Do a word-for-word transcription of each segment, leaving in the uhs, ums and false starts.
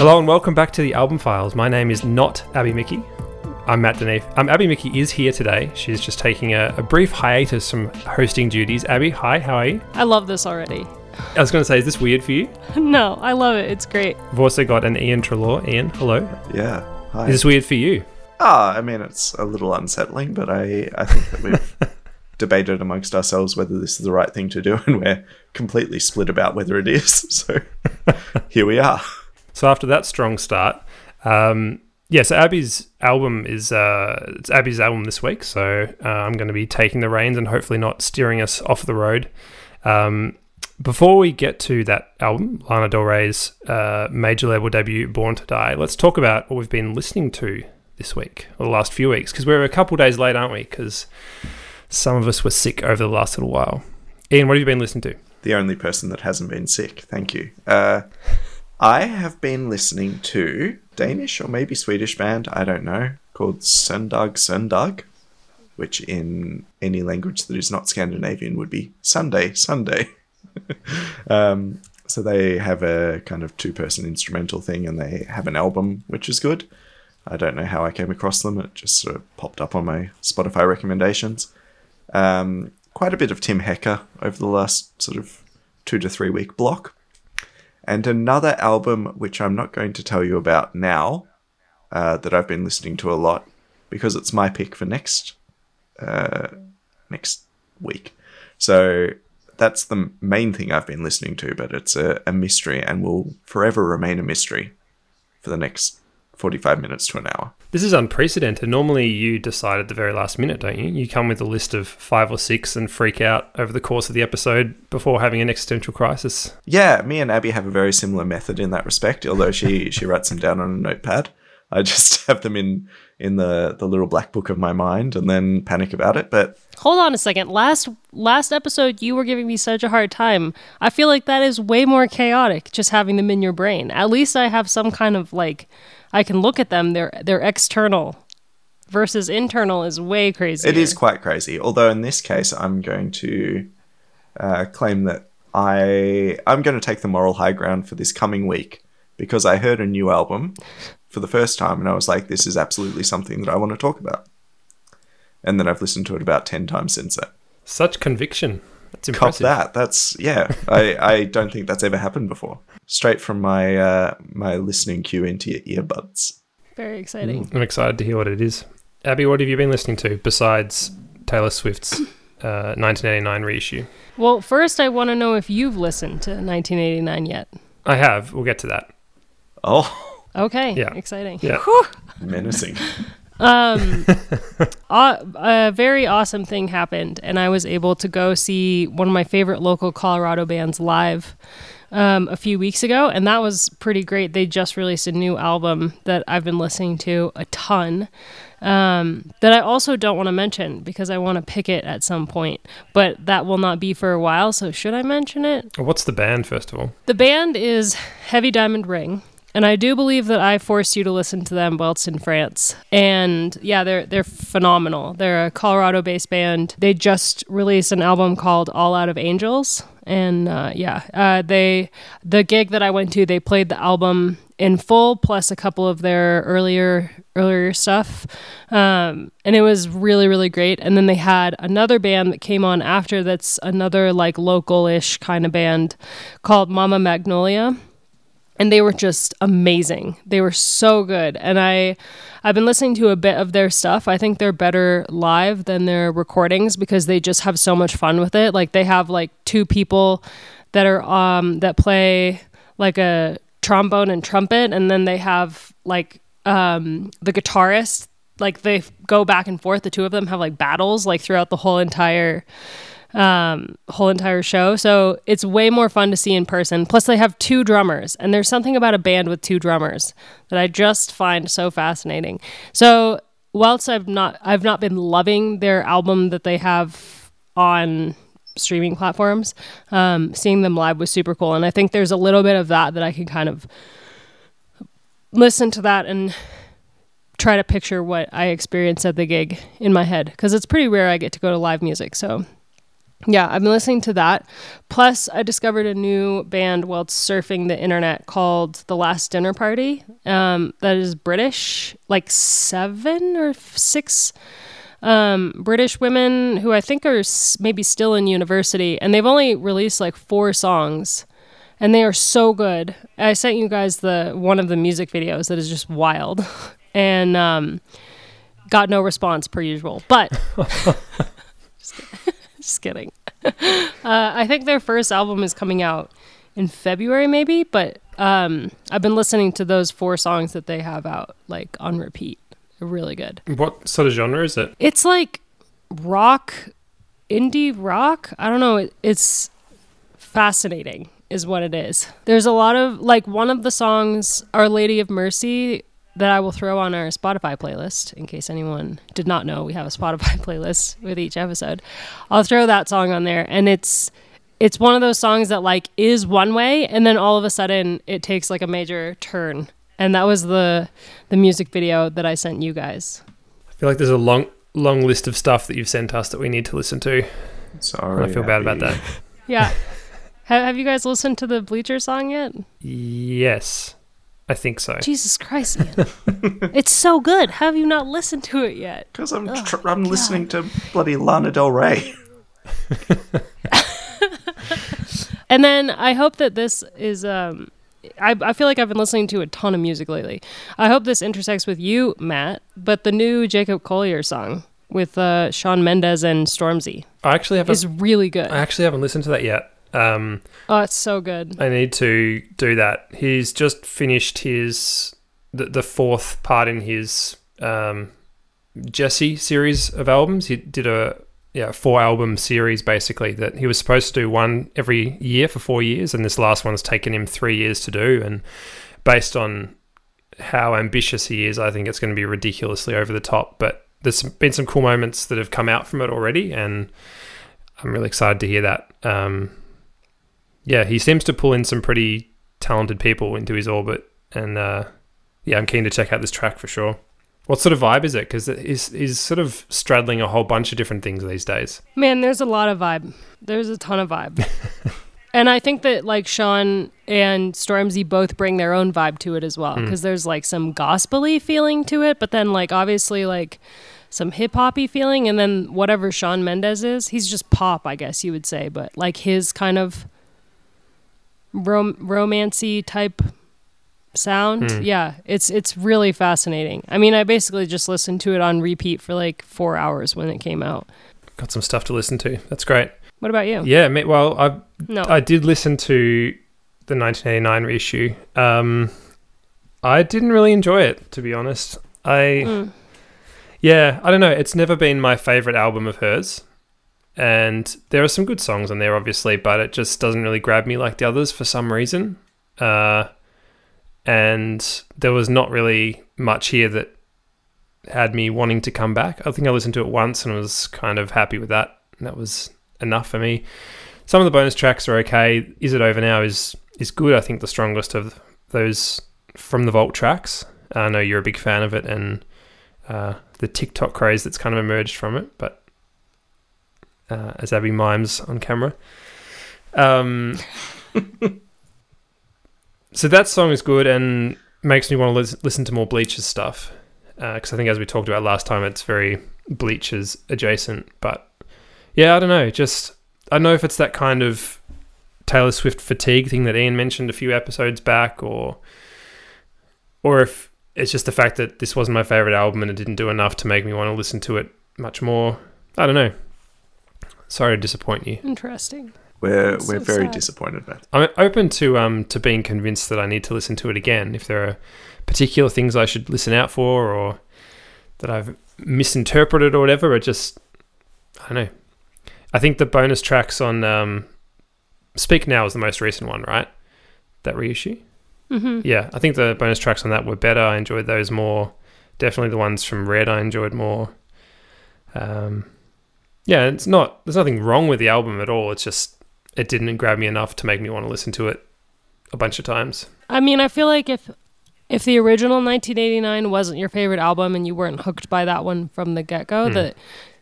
Hello and welcome back to the Album Files. My name is not Abby Mickey. I'm Matt Deneath. Um, Abby Mickey is here today. She's just taking a, a brief hiatus from hosting duties. Abby, hi, how are you? I love this already. I was going to say, is this weird for you? No, I love it. It's great. We've also got an Ian Trelaw. Ian, hello. Yeah, hi. Is this weird for you? Ah, oh, I mean, it's a little unsettling, but I, I think that we've debated amongst ourselves whether this is the right thing to do, and we're completely split about whether it is. So here we are. So after that strong start, um, yeah, so Abby's album is uh, it's Abby's album this week, so uh, I'm going to be taking the reins and hopefully not steering us off the road. Um, before we get to that album, Lana Del Rey's uh, major label debut, Born to Die, let's talk about what we've been listening to this week, or the last few weeks, because we're a couple days late, aren't we? Because some of us were sick over the last little while. Ian, what have you been listening to? The only person that hasn't been sick, thank you. Uh I have been listening to Danish or maybe Swedish band, I don't know, called Søndag Søndag, which in any language that is not Scandinavian would be Sunday, Sunday. um, so they have a kind of two-person instrumental thing, and they have an album, which is good. I don't know how I came across them. It just sort of popped up on my Spotify recommendations. Um, quite a bit of Tim Hecker over the last sort of two to three week block. And another album, which I'm not going to tell you about now, uh, that I've been listening to a lot, because it's my pick for next uh, next week. So that's the main thing I've been listening to, but it's a, a mystery and will forever remain a mystery for the next forty-five minutes to an hour. This is unprecedented. Normally you decide at the very last minute, don't you? You come with a list of five or six and freak out over the course of the episode before having an existential crisis. Yeah, me and Abby have a very similar method in that respect, although she, she writes them down on a notepad. I just have them in, in the, the little black book of my mind and then panic about it. But hold on a second. Last last episode, you were giving me such a hard time. I feel like that is way more chaotic, just having them in your brain. At least I have some kind of like... I can look at them. They're they're external versus internal is way crazy. It is quite crazy. Although in this case, I'm going to uh, claim that I I'm going to take the moral high ground for this coming week, because I heard a new album for the first time and I was like, this is absolutely something that I want to talk about. And then I've listened to it about ten times since that. Such conviction. That's impressive. Cop that. That's, yeah. I, I don't think that's ever happened before. Straight from my uh, my listening cue into your earbuds. Very exciting. Mm, I'm excited to hear what it is. Abby, what have you been listening to besides Taylor Swift's uh, nineteen eighty-nine reissue? Well, first I want to know if you've listened to nineteen eighty-nine yet. I have. We'll get to that. Oh. Okay. Yeah. Exciting. Yeah. Menacing. Um, a, a very awesome thing happened, and I was able to go see one of my favorite local Colorado bands live um, a few weeks ago, and that was pretty great. They just released a new album that I've been listening to a ton um, that I also don't want to mention because I want to pick it at some point, but that will not be for a while, so should I mention it? What's the band, first of all? The band is Heavy Diamond Ring. And I do believe that I forced you to listen to them whilst in France. And yeah, they're they're phenomenal. They're a Colorado-based band. They just released an album called All Out of Angels. And uh, yeah, uh, they the gig that I went to, they played the album in full, plus a couple of their earlier earlier stuff. Um, and it was really, really great. And then they had another band that came on after that's another like local-ish kind of band called Mama Magnolia. And they were just amazing. They were so good. And I, I've been listening to a bit of their stuff. I think they're better live than their recordings because they just have so much fun with it. Like they have like two people that are um that play like a trombone and trumpet, and then they have like um the guitarist. Like they go back and forth. The two of them have like battles like throughout the whole entire. um whole entire show, so it's way more fun to see in person. Plus they have two drummers, and there's something about a band with two drummers that I just find so fascinating. So whilst I've not I've not been loving their album that they have on streaming platforms, um seeing them live was super cool, and I think there's a little bit of that that I can kind of listen to that and try to picture what I experienced at the gig in my head, because it's pretty rare I get to go to live music, so yeah, I've been listening to that. Plus, I discovered a new band while surfing the internet called The Last Dinner Party. Um, that is British, like seven or six um, British women who I think are maybe still in university. And they've only released like four songs. And they are so good. I sent you guys the one of the music videos that is just wild. And um, got no response per usual. But... Just kidding. Uh, I think their first album is coming out in February, maybe. But um, I've been listening to those four songs that they have out, like, on repeat. They're really good. What sort of genre is it? It's like rock, indie rock. I don't know. It, it's fascinating is what it is. There's a lot of, like, one of the songs, Our Lady of Mercy, that I will throw on our Spotify playlist, in case anyone did not know we have a Spotify playlist with each episode. I'll throw that song on there, and it's it's one of those songs that like is one way, and then all of a sudden it takes like a major turn. And that was the the music video that I sent you guys. I feel like there's a long long list of stuff that you've sent us that we need to listen to. Sorry, I feel bad about that. Yeah. Have you guys listened to the Bleacher song yet? Yes. I think so. Jesus Christ, Ian. It's so good. How have you not listened to it yet? Because I'm, oh, tr- I'm listening to bloody Lana Del Rey. And then I hope that this is... Um, I, I feel like I've been listening to a ton of music lately. I hope this intersects with you, Matt, but the new Jacob Collier song with uh, Shawn Mendes and Stormzy I actually haven't, is really good. I actually haven't listened to that yet. Um, oh, it's so good. I need to do that. He's just finished his the, the fourth part in his um, Jesse series of albums. He did a yeah four album series basically that he was supposed to do one every year for four years, and this last one's taken him three years to do. And based on how ambitious he is, I think it's going to be ridiculously over the top. But there's been some cool moments that have come out from it already, and I'm really excited to hear that. Um, Yeah, he seems to pull in some pretty talented people into his orbit, and uh, yeah, I'm keen to check out this track for sure. What sort of vibe is it? Because he's, he's sort of straddling a whole bunch of different things these days. Man, there's a lot of vibe. There's a ton of vibe. And I think that like Shawn and Stormzy both bring their own vibe to it as well, because mm. there's like some gospel-y feeling to it, but then like obviously like some hip-hop-y feeling, and then whatever Shawn Mendes is, he's just pop, I guess you would say, but like his kind of... Rom- romancy type sound. Mm. Yeah, it's it's really fascinating. I mean, I basically just listened to it on repeat for like four hours when it came out. Got some stuff to listen to. That's great. What about you? Yeah, well, I no. I did listen to the nineteen eighty-nine reissue. Um, I didn't really enjoy it, to be honest. I mm. yeah, I don't know. It's never been my favorite album of hers. And there are some good songs on there, obviously, but it just doesn't really grab me like the others for some reason. Uh, and there was not really much here that had me wanting to come back. I think I listened to it once and was kind of happy with that. And that was enough for me. Some of the bonus tracks are okay. Is It Over Now is is good. I think the strongest of those From the Vault tracks. I know you're a big fan of it, and uh, the TikTok craze that's kind of emerged from it, but... Uh, as Abby mimes on camera. Um, so that song is good and makes me want to lis- listen to more Bleachers stuff. Because uh, I think as we talked about last time, it's very Bleachers adjacent. But yeah, I don't know. Just, I don't know if it's that kind of Taylor Swift fatigue thing that Ian mentioned a few episodes back, or or if it's just the fact that this wasn't my favourite album and it didn't do enough to make me want to listen to it much more. I don't know. Sorry to disappoint you. Interesting. We're we're so very sad. Disappointed about it. I'm open to um to being convinced that I need to listen to it again if there are particular things I should listen out for, or that I've misinterpreted or whatever. Or just, I don't know. I think the bonus tracks on um, Speak Now is the most recent one, right? That reissue? Mm-hmm. Yeah. I think the bonus tracks on that were better. I enjoyed those more. Definitely the ones from Red I enjoyed more. Um... Yeah, it's not. There's nothing wrong with the album at all. It's just it didn't grab me enough to make me want to listen to it a bunch of times. I mean, I feel like if if the original nineteen eighty-nine wasn't your favorite album and you weren't hooked by that one from the get-go, mm. that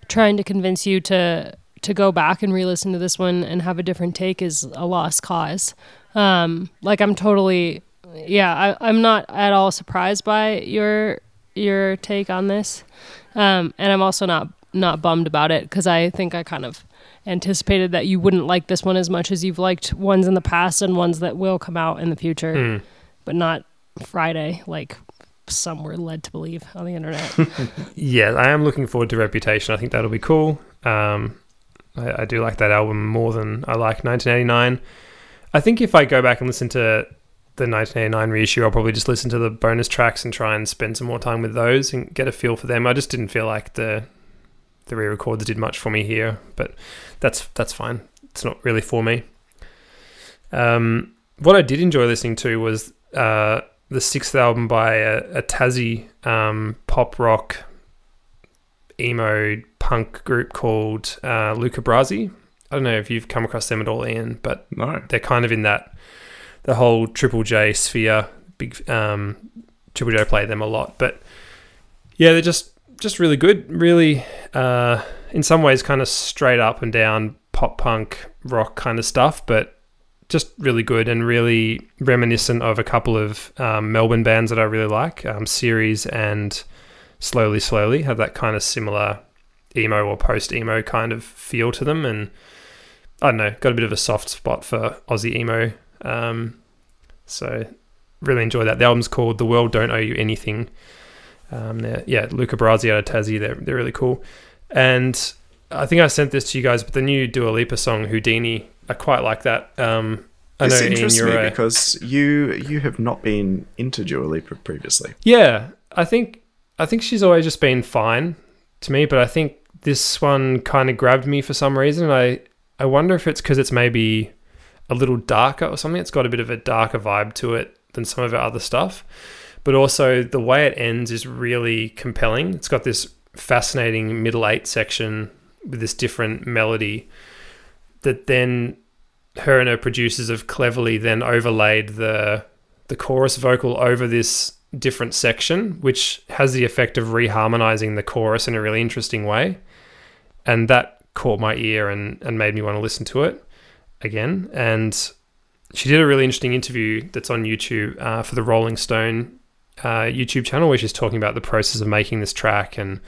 trying to convince you to to go back and re-listen to this one and have a different take is a lost cause. Um, like I'm totally, yeah, I, I'm not at all surprised by your your take on this. Um, and I'm also not, not bummed about it, because I think I kind of anticipated that you wouldn't like this one as much as you've liked ones in the past and ones that will come out in the future, mm. but not Friday, like some were led to believe on the internet. Yeah, I am looking forward to Reputation. I think that'll be cool. Um, I, I do like that album more than I like nineteen eighty-nine. I think if I go back and listen to the nineteen eighty-nine reissue, I'll probably just listen to the bonus tracks and try and spend some more time with those and get a feel for them. I just didn't feel like the the re-records did much for me here, but that's that's fine. It's not really for me. Um, what I did enjoy listening to was uh, the sixth album by a, a Tassie um, pop rock emo punk group called uh, Luca Brasi. I don't know if you've come across them at all, Ian, but no. They're kind of in that the whole Triple J sphere. Big um, Triple J played them a lot, but yeah, they're just just really good. Really, uh, in some ways, kind of straight up and down pop punk rock kind of stuff, but just really good and really reminiscent of a couple of um, Melbourne bands that I really like. Um, Series and Slowly Slowly have that kind of similar emo or post-emo kind of feel to them, and I don't know, got a bit of a soft spot for Aussie emo, um, so really enjoy that. The album's called The World Don't Owe You Anything. Um, yeah, Luca Brasi out of Tassie, they're, they're really cool. And I think I sent this to you guys, but the new Dua Lipa song, Houdini, I quite like that. Um, I this know, interests Ian, me a- because you you have not been into Dua Lipa previously. Yeah, I think I think she's always just been fine to me, but I think this one kind of grabbed me for some reason. I, I wonder if it's because it's maybe a little darker or something. It's got a bit of a darker vibe to it than some of her other stuff. But also the way it ends is really compelling. It's got this fascinating middle eight section with this different melody that then her and her producers have cleverly then overlaid the the chorus vocal over this different section, which has the effect of reharmonizing the chorus in a really interesting way. And that caught my ear and, and made me want to listen to it again. And she did a really interesting interview that's on YouTube uh, for the Rolling Stone uh, YouTube channel, where she's talking about the process of making this track and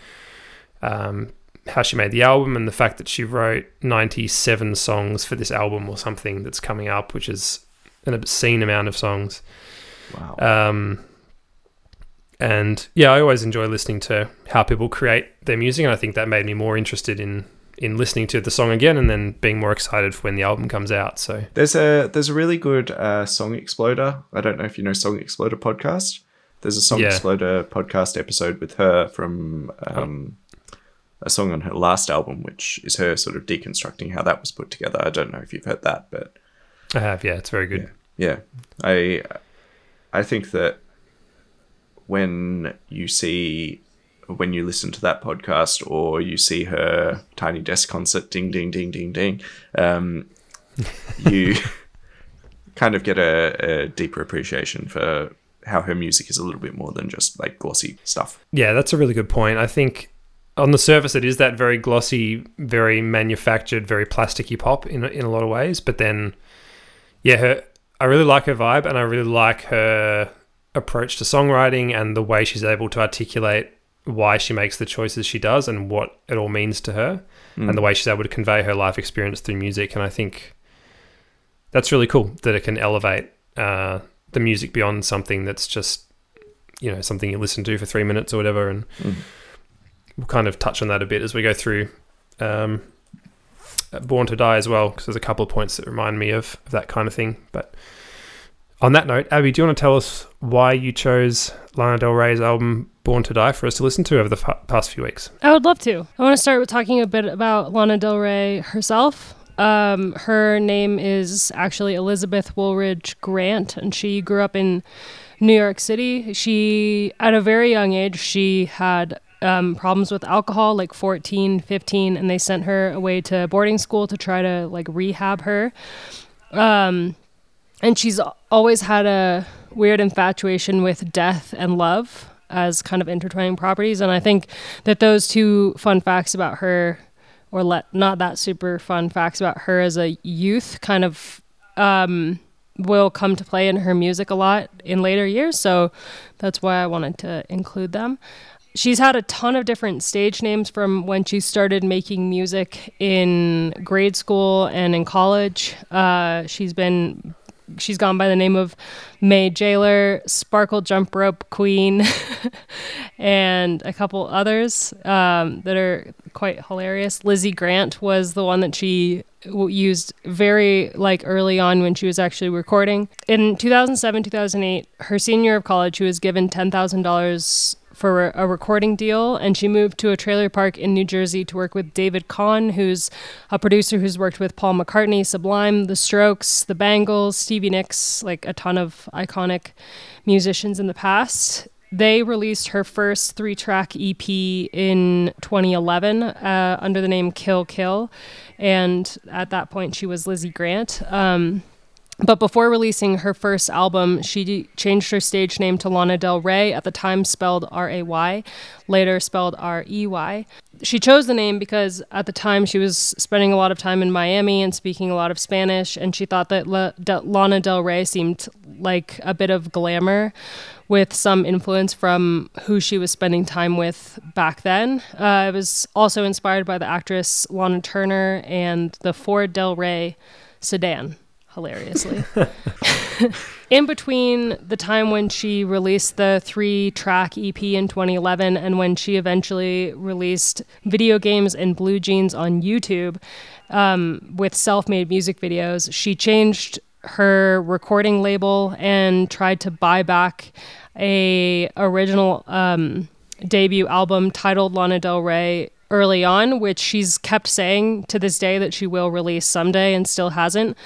um, how she made the album, and the fact that she wrote ninety-seven songs for this album or something that's coming up, which is an obscene amount of songs. Wow. Um, and yeah, I always enjoy listening to how people create their music, and I think that made me more interested in in listening to the song again and then being more excited for when the album comes out. So there's a there's a really good uh, Song Exploder. I don't know if you know Song Exploder podcast. There's a Song yeah. Exploder podcast episode with her from um, oh. a song on her last album, which is her sort of deconstructing how that was put together. I don't know if you've heard that, but I have. Yeah, it's very good. Yeah, yeah. I I think that when you see. When you listen to that podcast or you see her Tiny Desk concert, ding, ding, ding, ding, ding, um, you kind of get a, a deeper appreciation for how her music is a little bit more than just like glossy stuff. Yeah, that's a really good point. I think on the surface, it is that very glossy, very manufactured, very plasticky pop in, in a lot of ways. But then, yeah, her, I really like her vibe, and I really like her approach to songwriting and the way she's able to articulate why she makes the choices she does and what it all means to her, mm. and the way she's able to convey her life experience through music. And I think that's really cool that it can elevate uh, the music beyond something that's just, you know, something you listen to for three minutes or whatever. And mm. we'll kind of touch on that a bit as we go through um, Born to Die as well, because there's a couple of points that remind me of, of that kind of thing. But on that note, Abby, do you want to tell us why you chose Lana Del Rey's album Born to Die for us to listen to over the f- past few weeks? I would love to. I want to start with talking a bit about Lana Del Rey herself. Um, her name is actually Elizabeth Woolridge Grant, and she grew up in New York City. She, at a very young age, she had um, problems with alcohol, like fourteen, fifteen, and they sent her away to boarding school to try to like rehab her. Um, and she's always had a weird infatuation with death and love as kind of intertwining properties. And I think that those two fun facts about her or let not that super fun facts about her as a youth kind of um, will come to play in her music a lot in later years. So that's why I wanted to include them. She's had a ton of different stage names from when she started making music in grade school and in college. Uh, she's been... She's gone by the name of May Jailer, Sparkle Jump Rope Queen, and a couple others um, that are quite hilarious. Lizzie Grant was the one that she used very like early on when she was actually recording. In two thousand seven, two thousand eight, her senior year of college, she was given ten thousand dollars for a recording deal, and she moved to a trailer park in New Jersey to work with David Kahn, who's a producer who's worked with Paul McCartney, Sublime, The Strokes, The Bangles, Stevie Nicks, like a ton of iconic musicians in the past. They released her first three-track E P in twenty eleven uh, under the name Kill Kill, and at that point she was Lizzie Grant. Um, But before releasing her first album, she changed her stage name to Lana Del Rey, at the time spelled R A Y, later spelled R E Y. She chose the name because at the time she was spending a lot of time in Miami and speaking a lot of Spanish, and she thought that La- De- Lana Del Rey seemed like a bit of glamour with some influence from who she was spending time with back then. Uh, it was also inspired by the actress Lana Turner and the Ford Del Rey sedan. Hilariously. In between the time when she released the three-track E P in twenty eleven and when she eventually released Video Games and Blue Jeans on YouTube um, with self-made music videos, she changed her recording label and tried to buy back a original um, debut album titled Lana Del Rey early on, which she's kept saying to this day that she will release someday and still hasn't.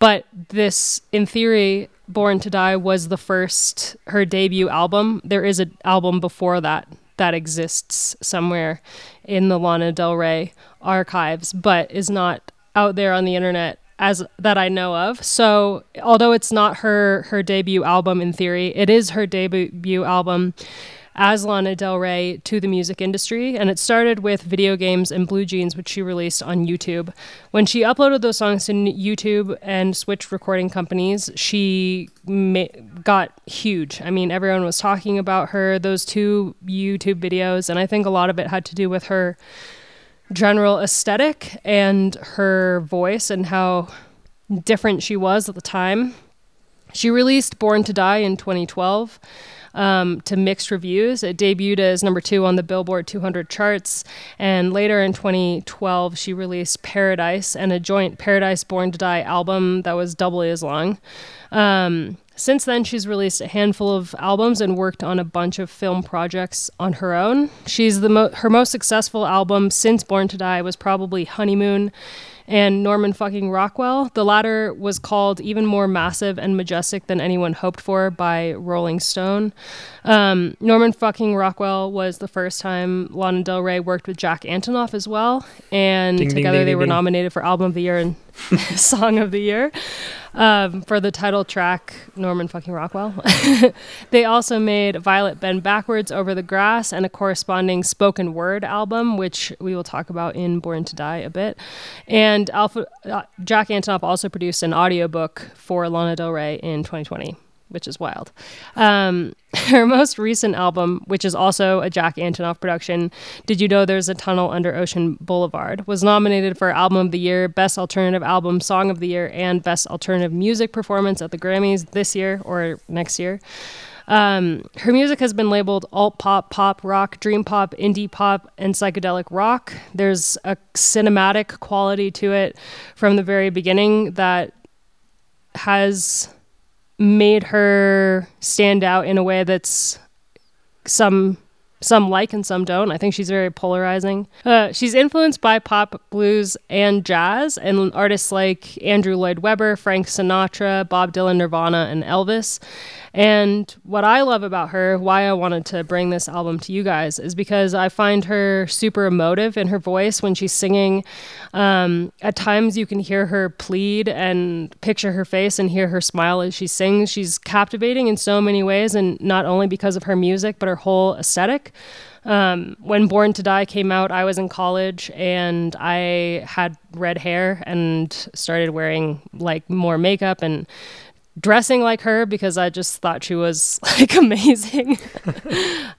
But this, in theory, Born to Die was the first, her debut album. There is an album before that that exists somewhere in the Lana Del Rey archives, but is not out there on the internet as that I know of. So although it's not her, her debut album in theory, it is her debut album as Lana Del Rey to the music industry, and it started with Video Games and Blue Jeans, which she released on YouTube. When she uploaded those songs to YouTube and switched recording companies, she ma- got huge. I mean, everyone was talking about her, those two YouTube videos, and I think a lot of it had to do with her general aesthetic and her voice and how different she was at the time. She released Born to Die in twenty twelve. Um, to mixed reviews. It debuted as number two on the Billboard two hundred charts, and later in twenty twelve she released Paradise and a joint Paradise Born to Die album that was doubly as long. Um, since then she's released a handful of albums and worked on a bunch of film projects on her own. She's the mo- her most successful album since Born to Die was probably Honeymoon and Norman fucking Rockwell. The latter was called even more massive and majestic than anyone hoped for by Rolling Stone. Um, Norman fucking Rockwell was the first time Lana Del Rey worked with Jack Antonoff as well, and ding, together ding, ding, they ding, were ding. nominated for Album of the Year and Song of the Year um, for the title track Norman fucking Rockwell. They also made Violet Bend Backwards Over the Grass and a corresponding spoken word album, which we will talk about in Born to Die a bit. And Alpha, uh, Jack Antonoff also produced an audiobook for Lana Del Rey in twenty twenty, which is wild. Um, her most recent album, which is also a Jack Antonoff production, Did You Know There's a Tunnel Under Ocean Boulevard, was nominated for Album of the Year, Best Alternative Album, Song of the Year, and Best Alternative Music Performance at the Grammys this year or next year. Um, her music has been labeled alt pop, pop rock, dream pop, indie pop, and psychedelic rock. There's a cinematic quality to it from the very beginning that has made her stand out in a way that's some some like and some don't. I think she's very polarizing. Uh, she's influenced by pop, blues, and jazz, and artists like Andrew Lloyd Webber, Frank Sinatra, Bob Dylan, Nirvana, and Elvis. And what I love about her, why I wanted to bring this album to you guys, is because I find her super emotive in her voice when she's singing. Um, at times you can hear her plead and picture her face and hear her smile as she sings. She's captivating in so many ways, and not only because of her music, but her whole aesthetic. Um, when Born to Die came out, I was in college and I had red hair and started wearing like more makeup and dressing like her because I just thought she was like amazing.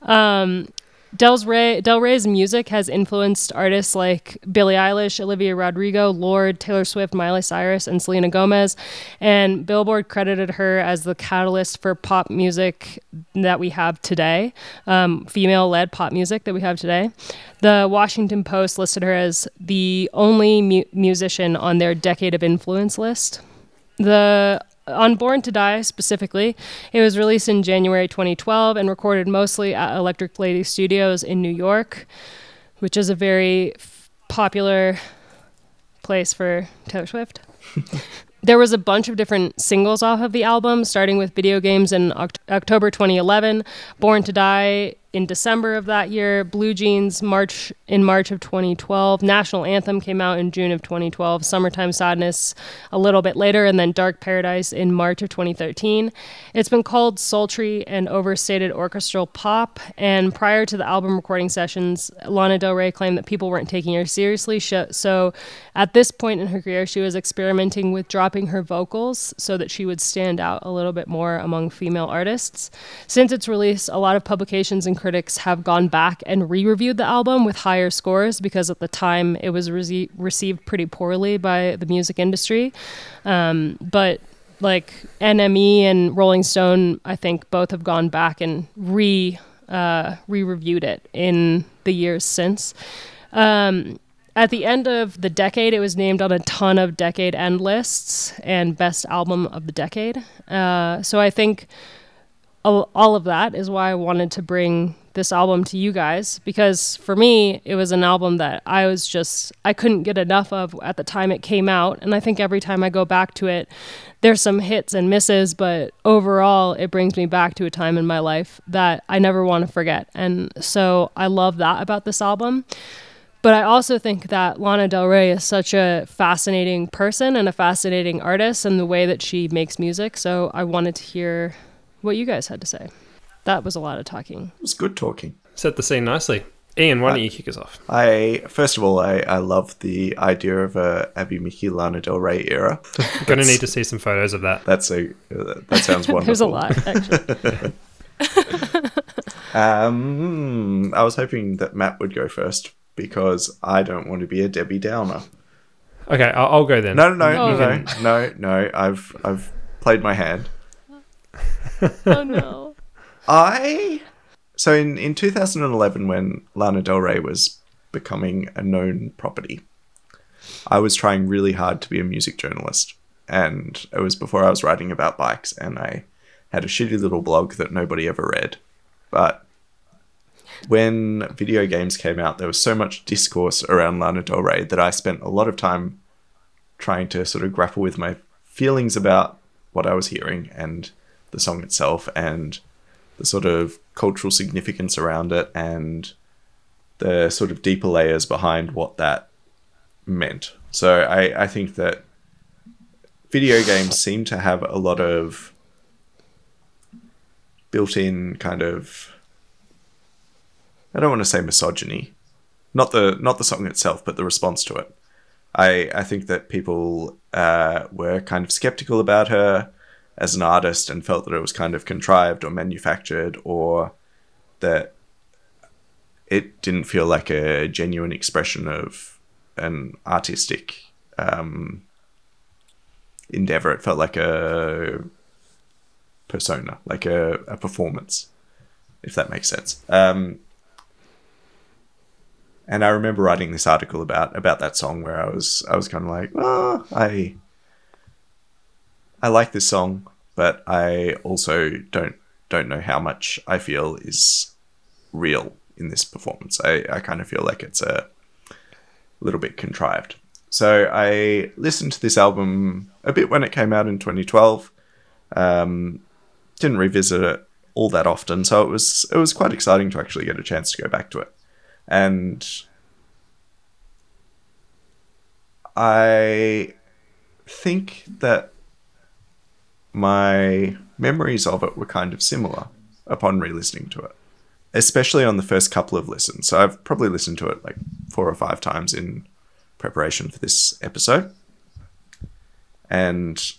um, Del Rey, Del Rey's music has influenced artists like Billie Eilish, Olivia Rodrigo, Lorde, Taylor Swift, Miley Cyrus, and Selena Gomez. And Billboard credited her as the catalyst for pop music that we have today, um, female-led pop music that we have today. The Washington Post listed her as the only mu- musician on their Decade of Influence list. The... On Born to Die specifically, it was released in January twenty twelve and recorded mostly at Electric Lady Studios in New York, which is a very f- popular place for Taylor Swift. There was a bunch of different singles off of the album, starting with Video Games in Oct- October twenty eleven, Born to Die in December of that year, Blue Jeans March in March of twenty twelve, National Anthem came out in June of twenty twelve, Summertime Sadness a little bit later, and then Dark Paradise in March of twenty thirteen. It's been called sultry and overstated orchestral pop, and prior to the album recording sessions, Lana Del Rey claimed that people weren't taking her seriously, so at this point in her career, she was experimenting with dropping her vocals so that she would stand out a little bit more among female artists. Since its release, a lot of publications and critics have gone back and re-reviewed the album with higher scores because at the time it was re- received pretty poorly by the music industry. Um, but like N M E and Rolling Stone, I think both have gone back and re, uh, re-reviewed it in the years since. Um, At the end of the decade, it was named on a ton of decade-end lists and best album of the decade. Uh, so I think all, all of that is why I wanted to bring this album to you guys, because for me, it was an album that I was just, I couldn't get enough of at the time it came out. And I think every time I go back to it, there's some hits and misses, but overall, it brings me back to a time in my life that I never want to forget. And so I love that about this album. But I also think that Lana Del Rey is such a fascinating person and a fascinating artist and the way that she makes music. So I wanted to hear what you guys had to say. That was a lot of talking. It was good talking. Set the scene nicely. Ian, why don't I, you kick us off? I First of all, I, I love the idea of a Abby Mickey Lana Del Rey era. You're going to need to see some photos of that. That's a, That sounds wonderful. There's a lot, actually. um, I was hoping that Matt would go first, because I don't want to be a Debbie Downer. Okay, I'll, I'll go then. No, no, no, oh. no, no, no. I've I've played my hand. Oh no! I so in, in two thousand eleven, when Lana Del Rey was becoming a known property, I was trying really hard to be a music journalist, and it was before I was writing about bikes, and I had a shitty little blog that nobody ever read, but. When Video Games came out, there was so much discourse around Lana Del Rey that I spent a lot of time trying to sort of grapple with my feelings about what I was hearing and the song itself and the sort of cultural significance around it and the sort of deeper layers behind what that meant. So I, I think that video games seem to have a lot of built-in kind of... I don't want to say misogyny, not the not the song itself, but the response to it. I, I think that people uh, were kind of skeptical about her as an artist and felt that it was kind of contrived or manufactured or that it didn't feel like a genuine expression of an artistic um, endeavor. It felt like a persona, like a, a performance, if that makes sense. Um And I remember writing this article about about that song where I was I was kind of like, oh, I I like this song, but I also don't don't know how much I feel is real in this performance. I, I kind of feel like it's a little bit contrived. So I listened to this album a bit when it came out in twenty twelve. Um, didn't revisit it all that often, so it was it was quite exciting to actually get a chance to go back to it. And I think that my memories of it were kind of similar upon re-listening to it, especially on the first couple of listens. So I've probably listened to it like four or five times in preparation for this episode, and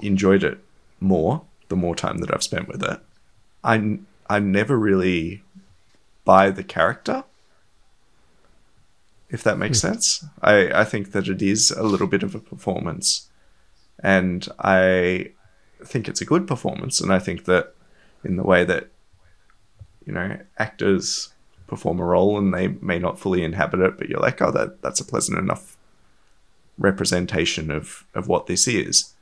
enjoyed it more the more time that I've spent with it. I, n- I never really buy the character, if that makes mm. sense. I, I think that it is a little bit of a performance, and I think it's a good performance. And I think that in the way that, you know, actors perform a role and they may not fully inhabit it, but you're like, oh, that that's a pleasant enough representation of, of what this is.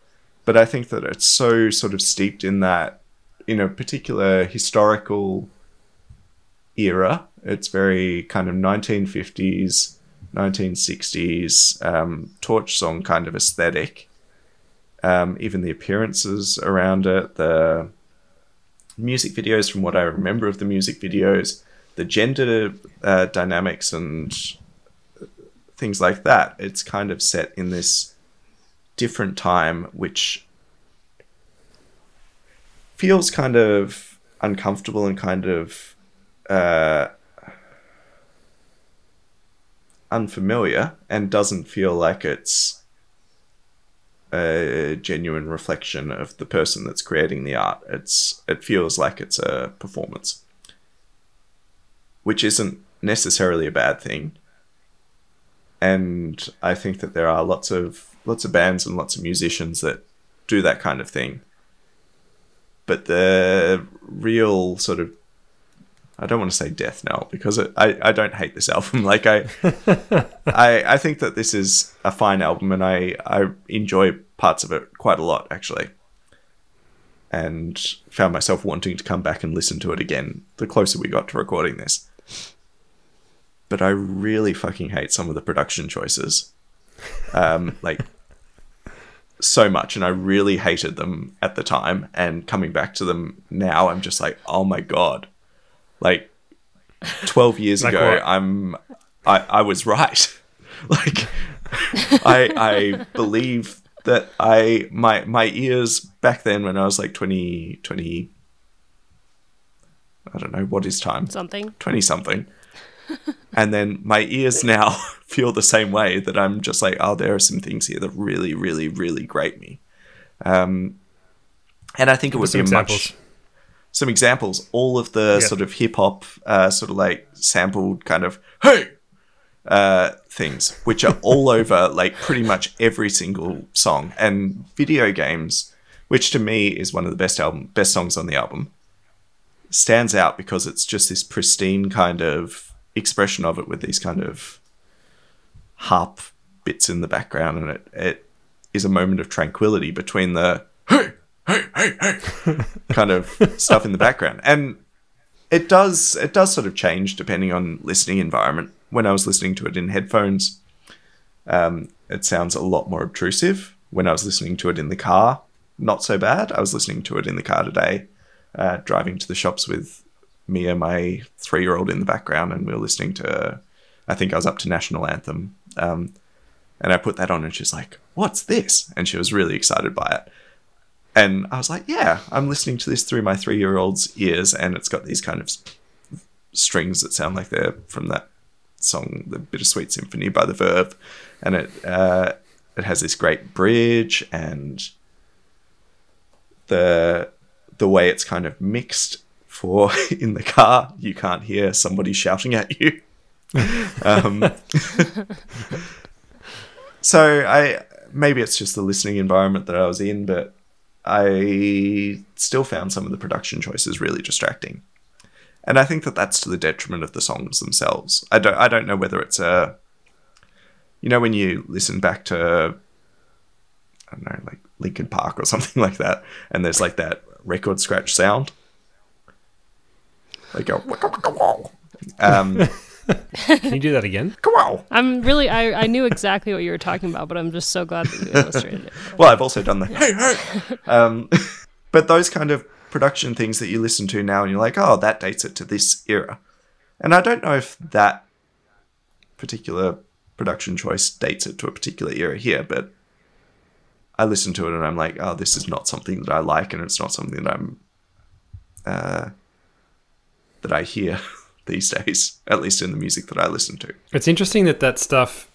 But I think that it's so sort of steeped in that, in a particular historical era. It's very kind of nineteen fifties, nineteen sixties, um, torch song kind of aesthetic. Um, even the appearances around it, the music videos, from what I remember of the music videos, the gender uh, dynamics and things like that. It's kind of set in this different time, which feels kind of uncomfortable and kind of uh, unfamiliar, and doesn't feel like it's a genuine reflection of the person that's creating the art. It's it feels like it's a performance, which isn't necessarily a bad thing. And I think that there are lots of lots of bands and lots of musicians that do that kind of thing. But the real sort of, I don't want to say death knell, because it, I, I don't hate this album. Like I, I I think that this is a fine album, and I, I enjoy parts of it quite a lot, actually. And found myself wanting to come back and listen to it again the closer we got to recording this. But I really fucking hate some of the production choices. Um, like... so much, and I really hated them at the time, and coming back to them now I'm just like, oh my god, like twelve years like ago what? I'm I, I was right. Like I I believe that I my my ears back then, when I was like twenty twenty, I don't know what is time something twenty something, and then my ears now feel the same way, that I'm just like, oh, there are some things here that really, really, really grate me. Um, and I think it would be much... Some examples. All of the yeah. sort of hip-hop, uh, sort of like sampled kind of, hey, uh, things, which are all over like pretty much every single song. And Video Games, which to me is one of the best album, best songs on the album, stands out because it's just this pristine kind of expression of it with these kind of harp bits in the background, and it, it is a moment of tranquility between the hey, hey, hey, hey kind of stuff in the background. And it does it does sort of change depending on listening environment. When I was listening to it in headphones, um, it sounds a lot more obtrusive. When I was listening to it in the car, not so bad. I was listening to it in the car today, uh, driving to the shops with me and my three-year-old in the background, and we were listening to, I think I was up to National Anthem, um, and I put that on, and she's like, what's this? And she was really excited by it. And I was like, yeah, I'm listening to this through my three-year-old's ears, and it's got these kind of strings that sound like they're from that song, The Bittersweet Symphony by The Verve, and it uh, it has this great bridge, and the the way it's kind of mixed for in the car, you can't hear somebody shouting at you. um, so I maybe it's just the listening environment that I was in, but I still found some of the production choices really distracting, and I think that that's to the detriment of the songs themselves. I don't I don't know whether it's a, you know, when you listen back to, I don't know, like Linkin Park or something like that, and there's like that record scratch sound, like a um. Can you do that again? Come on. I'm really, I, I knew exactly what you were talking about, but I'm just so glad that you illustrated it. Well, I've also done the, yeah. hey, hey. Um, but those kind of production things that you listen to now and you're like, oh, that dates it to this era. And I don't know if that particular production choice dates it to a particular era here, but I listen to it and I'm like, oh, this is not something that I like, and it's not something that I'm uh, that I hear these days, at least in the music that I listen to. It's interesting that that stuff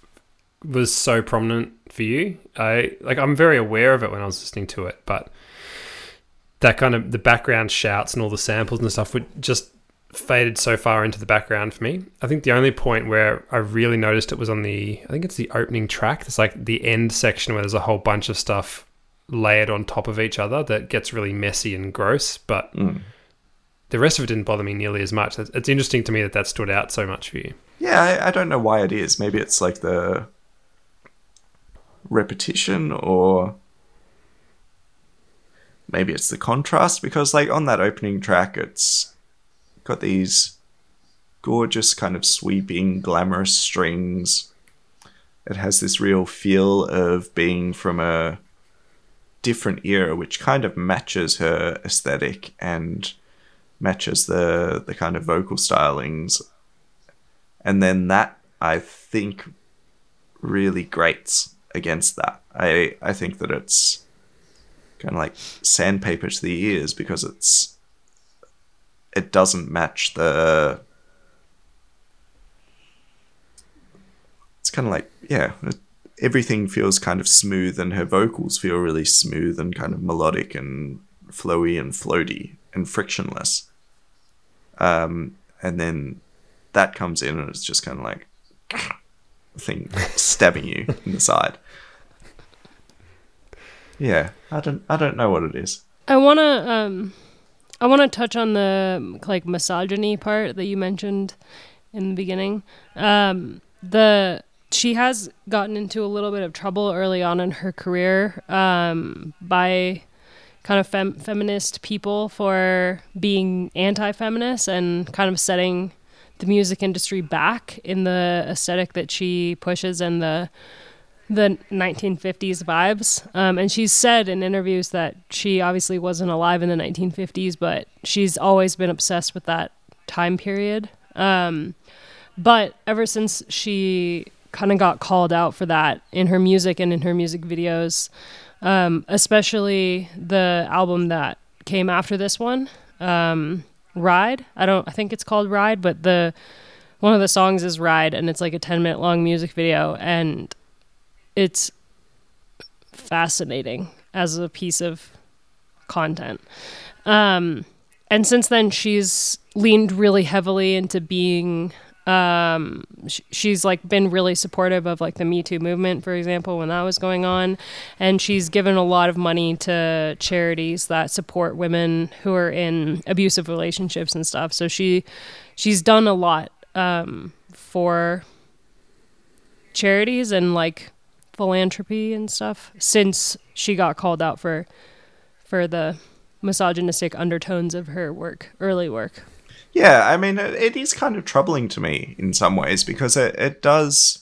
was so prominent for you. I like I'm very aware of it when I was listening to it, but that kind of the background shouts and all the samples and stuff would just faded so far into the background for me. I think the only point where I really noticed it was on the, I think it's the opening track. It's like the end section where there's a whole bunch of stuff layered on top of each other that gets really messy and gross, but mm. the rest of it didn't bother me nearly as much. It's interesting to me that that stood out so much for you. Yeah, I, I don't know why it is. Maybe it's like the repetition, or maybe it's the contrast, because like on that opening track, it's got these gorgeous kind of sweeping, glamorous strings. It has this real feel of being from a different era, which kind of matches her aesthetic and matches the the kind of vocal stylings. And then that, I think, really grates against that. I, I think that it's kind of like sandpaper to the ears, because it's it doesn't match the... It's kind of like, yeah, it, everything feels kind of smooth, and her vocals feel really smooth and kind of melodic and flowy and floaty and frictionless. Um, and then that comes in and it's just kind of like a thing stabbing you in the side. Yeah, I don't, I don't know what it is. I want to... Um... I want to touch on the like misogyny part that you mentioned in the beginning. Um, the she has gotten into a little bit of trouble early on in her career um, by kind of fem- feminist people for being anti-feminist and kind of setting the music industry back in the aesthetic that she pushes and the the nineteen fifties vibes. Um, and she's said in interviews that she obviously wasn't alive in the nineteen fifties, but she's always been obsessed with that time period. Um, but ever since she kind of got called out for that in her music and in her music videos, um, especially the album that came after this one, um, Ride. I don't, I think it's called Ride, but the, one of the songs is Ride, and it's like a ten minute long music video. And it's fascinating as a piece of content. Um, and since then, she's leaned really heavily into being, um, sh- she's like been really supportive of like the Me Too movement, for example, when that was going on. And she's given a lot of money to charities that support women who are in abusive relationships and stuff. So she, she's done a lot, um, for charities and like philanthropy and stuff since she got called out for for the misogynistic undertones of her work, early work. Yeah, I mean, it, it is kind of troubling to me in some ways, because it, it does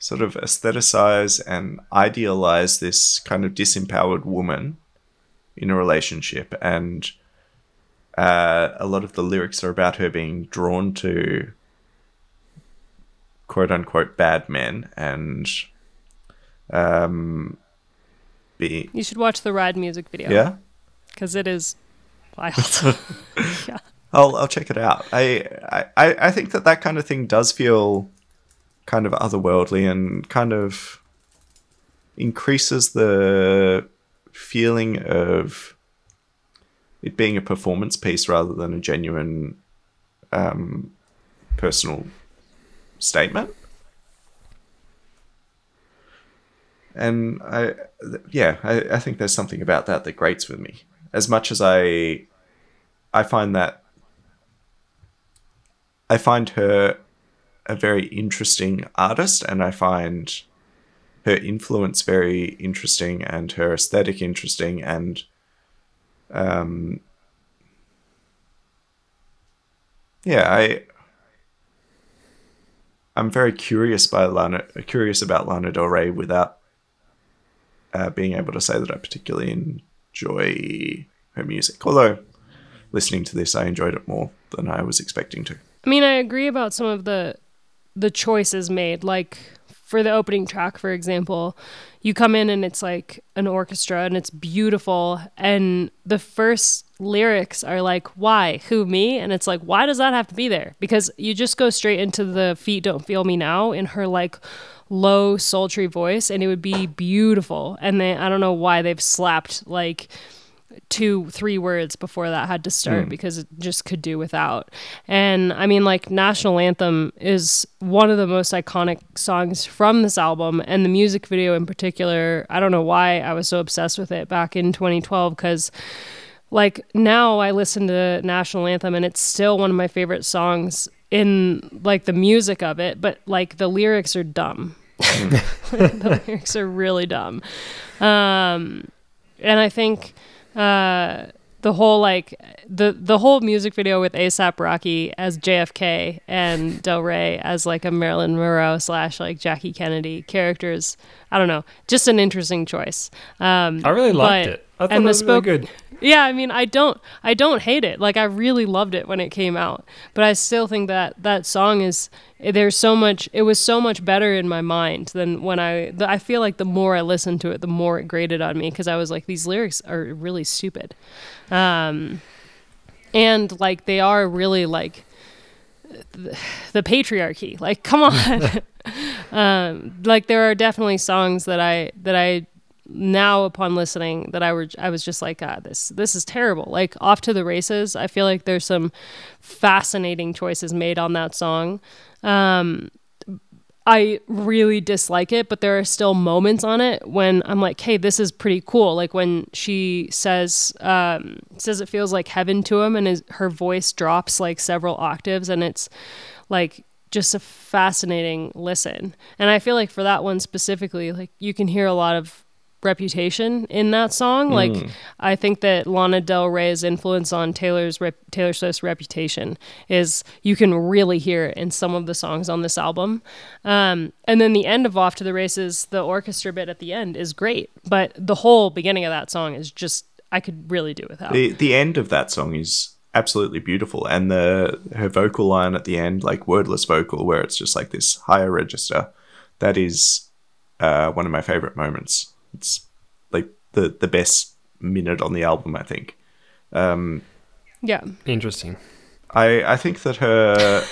sort of aestheticize and idealize this kind of disempowered woman in a relationship, and uh, a lot of the lyrics are about her being drawn to quote-unquote bad men, and um be you should watch the Ride music video. Yeah, because it is wild. Yeah. I'll, I'll check it out. I, I I think that that kind of thing does feel kind of otherworldly, and kind of increases the feeling of it being a performance piece rather than a genuine um personal statement. And I th- yeah I, I think there's something about that that grates with me, as much as I I find that I find her a very interesting artist, and I find her influence very interesting, and her aesthetic interesting, and um yeah I I'm very curious by Lana, curious about Lana Del Rey without uh, being able to say that I particularly enjoy her music. Although, listening to this, I enjoyed it more than I was expecting to. I mean, I agree about some of the the choices made. Like, for the opening track, for example, you come in and it's like an orchestra and it's beautiful. And the first lyrics are like, why? Who, me? And it's like, why does that have to be there? Because you just go straight into the Feet Don't Feel Me Now in her like low sultry voice, and it would be beautiful. And then I don't know why they've slapped like two, three words before that had to start, mm. because it just could do without. And I mean, like, National Anthem is one of the most iconic songs from this album, and the music video in particular. I don't know why I was so obsessed with it back in twenty twelve, because like now I listen to National Anthem and it's still one of my favorite songs in like the music of it, but like the lyrics are dumb. The lyrics are really dumb. Um, and I think Uh, the whole like the the whole music video with A$AP Rocky as J F K and Del Rey as like a Marilyn Monroe slash like Jackie Kennedy characters. I don't know, just an interesting choice. Um, I really liked but, it. I thought and it was spoke, really good. Yeah, I mean, I don't I don't hate it. Like, I really loved it when it came out, but I still think that that song is there's so much. It was so much better in my mind than when I. The, I feel like the more I listened to it, the more it grated on me, because I was like, these lyrics are really stupid, um, and like they are really like th- the patriarchy. Like, come on, um, like there are definitely songs that I that I. now upon listening that I were I was just like, God, this this is terrible. Like, Off to the Races, I feel like there's some fascinating choices made on that song. Um, I really dislike it, but there are still moments on it when I'm like, hey, this is pretty cool. Like when she says um, says it feels like heaven to him, and his, her voice drops like several octaves, and it's like just a fascinating listen. And I feel like for that one specifically, like you can hear a lot of Reputation in that song. Like, mm. I think that Lana Del Rey's influence on Taylor's rep- Taylor Swift's Reputation is you can really hear it in some of the songs on this album. Um, and then the end of Off to the Races, the orchestra bit at the end is great, but the whole beginning of that song is just, I could really do without. The, the end of that song is absolutely beautiful, and the her vocal line at the end, like wordless vocal, where it's just like this higher register, that is uh, one of my favorite moments. It's like the, the best minute on the album, I think. Um, yeah. Interesting. I, I think that her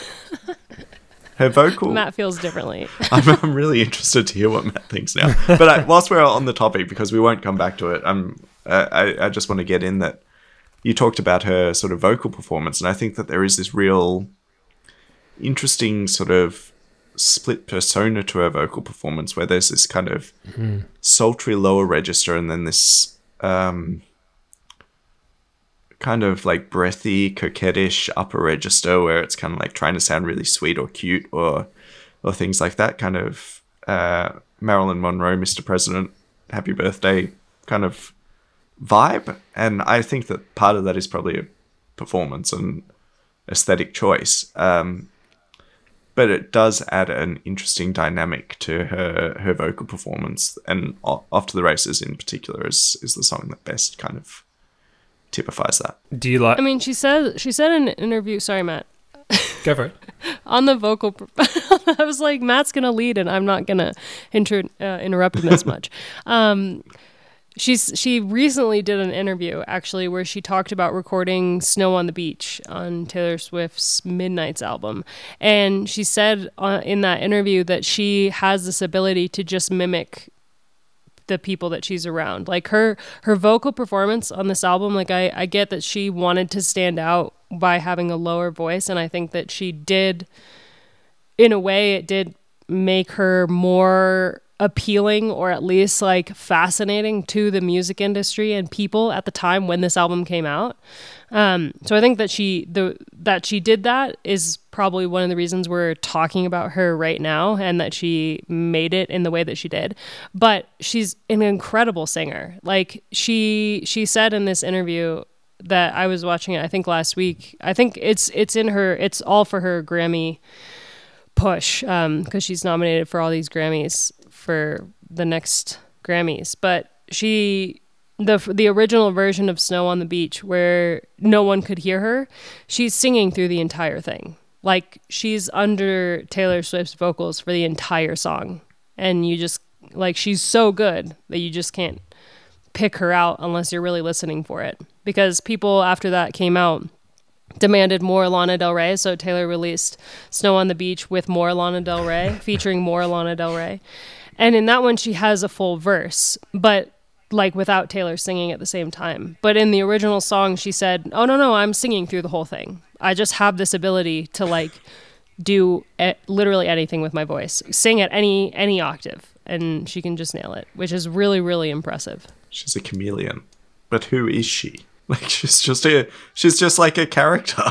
her vocal... Matt feels differently. I'm, I'm really interested to hear what Matt thinks now. But I, whilst we're on the topic, because we won't come back to it, I'm, I, I just want to get in that you talked about her sort of vocal performance, and I think that there is this real interesting sort of split persona to her vocal performance, where there's this kind of mm-hmm. sultry lower register, and then this um kind of like breathy, coquettish upper register, where it's kind of like trying to sound really sweet or cute or or things like that, kind of uh Marilyn Monroe, Mister President, Happy Birthday kind of vibe. And I think that part of that is probably a performance and aesthetic choice, um but it does add an interesting dynamic to her, her vocal performance, and Off to the Races in particular is is the song that best kind of typifies that. Do you like? I mean, she said she said in an interview. Sorry, Matt. Go for it. On the vocal, I was like, Matt's gonna lead, and I'm not gonna inter- uh, interrupt him as much. Um, She's she recently did an interview actually where she talked about recording Snow on the Beach on Taylor Swift's Midnight's album, and she said uh, in that interview that she has this ability to just mimic the people that she's around. Like her her vocal performance on this album, like I, I get that she wanted to stand out by having a lower voice, and I think that she did, in a way it did make her more appealing, or at least like fascinating to the music industry and people at the time when this album came out. Um, so I think that she the that she did that is probably one of the reasons we're talking about her right now, and that she made it in the way that she did. But she's an incredible singer. Like she she said in this interview that I was watching it, I think last week. I think it's it's in her it's all for her Grammy push, um, because she's nominated for all these Grammys for the next Grammys. But she the the original version of Snow on the Beach where no one could hear her, she's singing through the entire thing. Like, she's under Taylor Swift's vocals for the entire song. And you just, like, she's so good that you just can't pick her out unless you're really listening for it. Because people after that came out demanded more Lana Del Rey, so Taylor released Snow on the Beach with more Lana Del Rey, featuring more Lana Del Rey. And in that one, she has a full verse, but like without Taylor singing at the same time. But in the original song, she said, oh, no, no, I'm singing through the whole thing. I just have this ability to like do e- literally anything with my voice, sing at any any octave, and she can just nail it, which is really, really impressive. She's a chameleon. But who is she? Like, she's just a she's just like a character.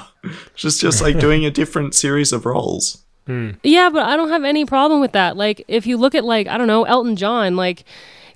She's just like doing a different series of roles. Mm. Yeah, but I don't have any problem with that. Like, if you look at, like, I don't know, Elton John, like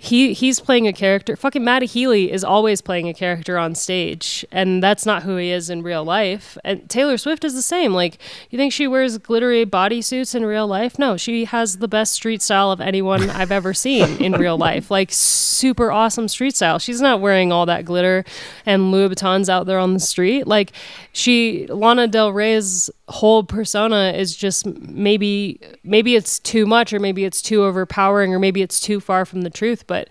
He he's playing a character. Fucking Matty Healy is always playing a character on stage, and that's not who he is in real life. And Taylor Swift is the same. Like, you think she wears glittery bodysuits in real life? No, she has the best street style of anyone I've ever seen in real life. Like, super awesome street style. She's not wearing all that glitter and Louis Vuittons out there on the street. Like, she Lana Del Rey's whole persona is just maybe maybe it's too much, or maybe it's too overpowering, or maybe it's too far from the truth. But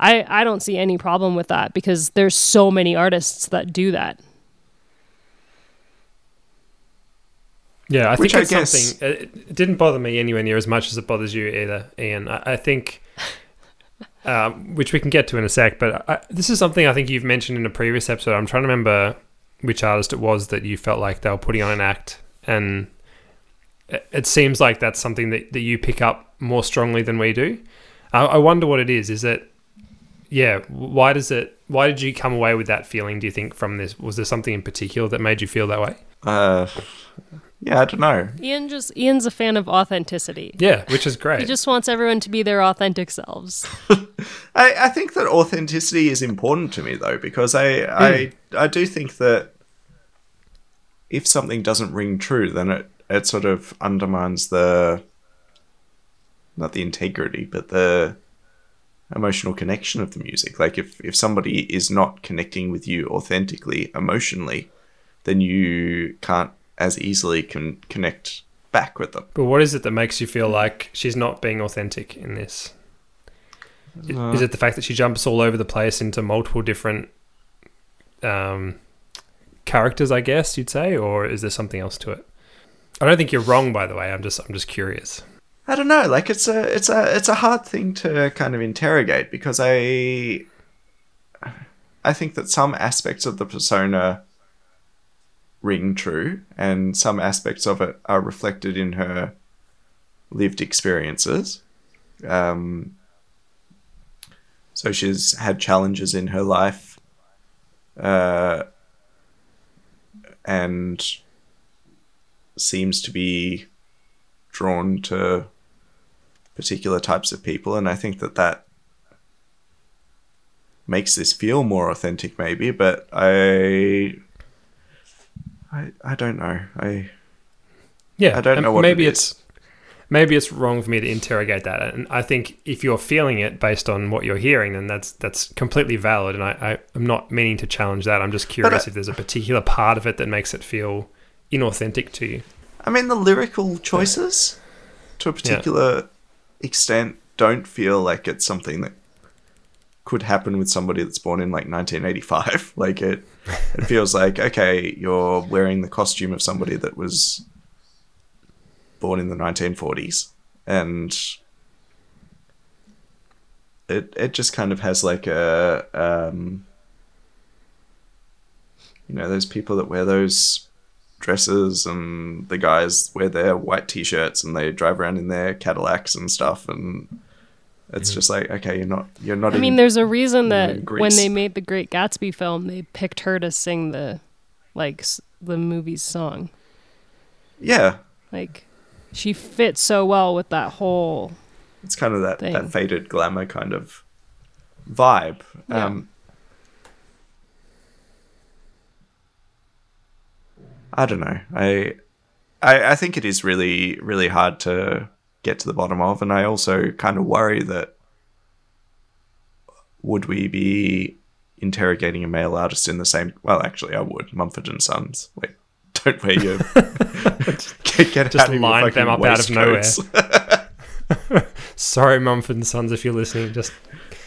I, I don't see any problem with that, because there's so many artists that do that. Yeah, I Which think it's I guess... something... It didn't bother me anywhere near as much as it bothers you either, Ian. I, I think... um, which we can get to in a sec, but I, this is something I think you've mentioned in a previous episode. I'm trying to remember which artist it was that you felt like they were putting on an act, and it, it seems like that's something that, that you pick up more strongly than we do. I wonder what it is. Is it, yeah, why does it, why did you come away with that feeling, do you think, from this? Was there something in particular that made you feel that way? Uh, yeah, I don't know. Ian just, Ian's a fan of authenticity. Yeah, which is great. He just wants everyone to be their authentic selves. I, I think that authenticity is important to me, though, because I, mm. I, I do think that if something doesn't ring true, then it, it sort of undermines the... not the integrity, but the emotional connection of the music. Like, if, if somebody is not connecting with you authentically, emotionally, then you can't as easily can connect back with them. But what is it that makes you feel like she's not being authentic in this? Uh, is it the fact that she jumps all over the place into multiple different um, characters, I guess you'd say, or is there something else to it? I don't think you're wrong, by the way. I'm just I'm just curious. I don't know, like it's a it's a it's a hard thing to kind of interrogate, because I I think that some aspects of the persona ring true, and some aspects of it are reflected in her lived experiences. Um, so she's had challenges in her life, uh, and seems to be drawn to particular types of people, and I think that that makes this feel more authentic, maybe. But I, I, I don't know. I, yeah, I don't know what maybe it is. it's maybe it's wrong for me to interrogate that. And I think if you're feeling it based on what you're hearing, then that's that's completely valid. And I, I I'm not meaning to challenge that. I'm just curious I, if there's a particular part of it that makes it feel inauthentic to you. I mean, the lyrical choices, to a particular yeah. extent, don't feel like it's something that could happen with somebody that's born in, like, nineteen eighty-five. Like, it it feels like, okay, you're wearing the costume of somebody that was born in the nineteen forties. And it it just kind of has, like, a... Um, you know, those people that wear those... dresses, and the guys wear their white t-shirts and they drive around in their Cadillacs and stuff, and it's just like, okay, you're not you're not I in, mean there's a reason that Greece. When they made the Great Gatsby film, they picked her to sing the like the movie's song. Yeah, like she fits so well with that whole it's kind of that, that faded glamour kind of vibe. yeah. um I don't know. I, I I think it is really, really hard to get to the bottom of, and I also kind of worry that would we be interrogating a male artist in the same... Well, actually, I would. Mumford and Sons. Like, don't wear your... get get Just out of line them up out of nowhere. Sorry, Mumford and Sons, if you're listening. Just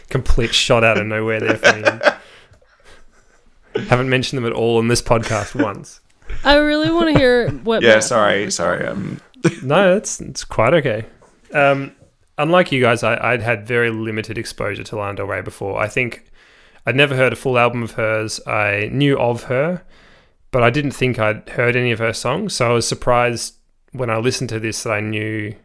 complete shot out of nowhere there for you. Haven't mentioned them at all in this podcast once. I really want to hear what... yeah, sorry, sorry. Um... no, it's, it's quite okay. Um... Unlike you guys, I, I'd had very limited exposure to Lana Del Rey before. I think I'd never heard a full album of hers. I knew of her, but I didn't think I'd heard any of her songs. So I was surprised when I listened to this that I knew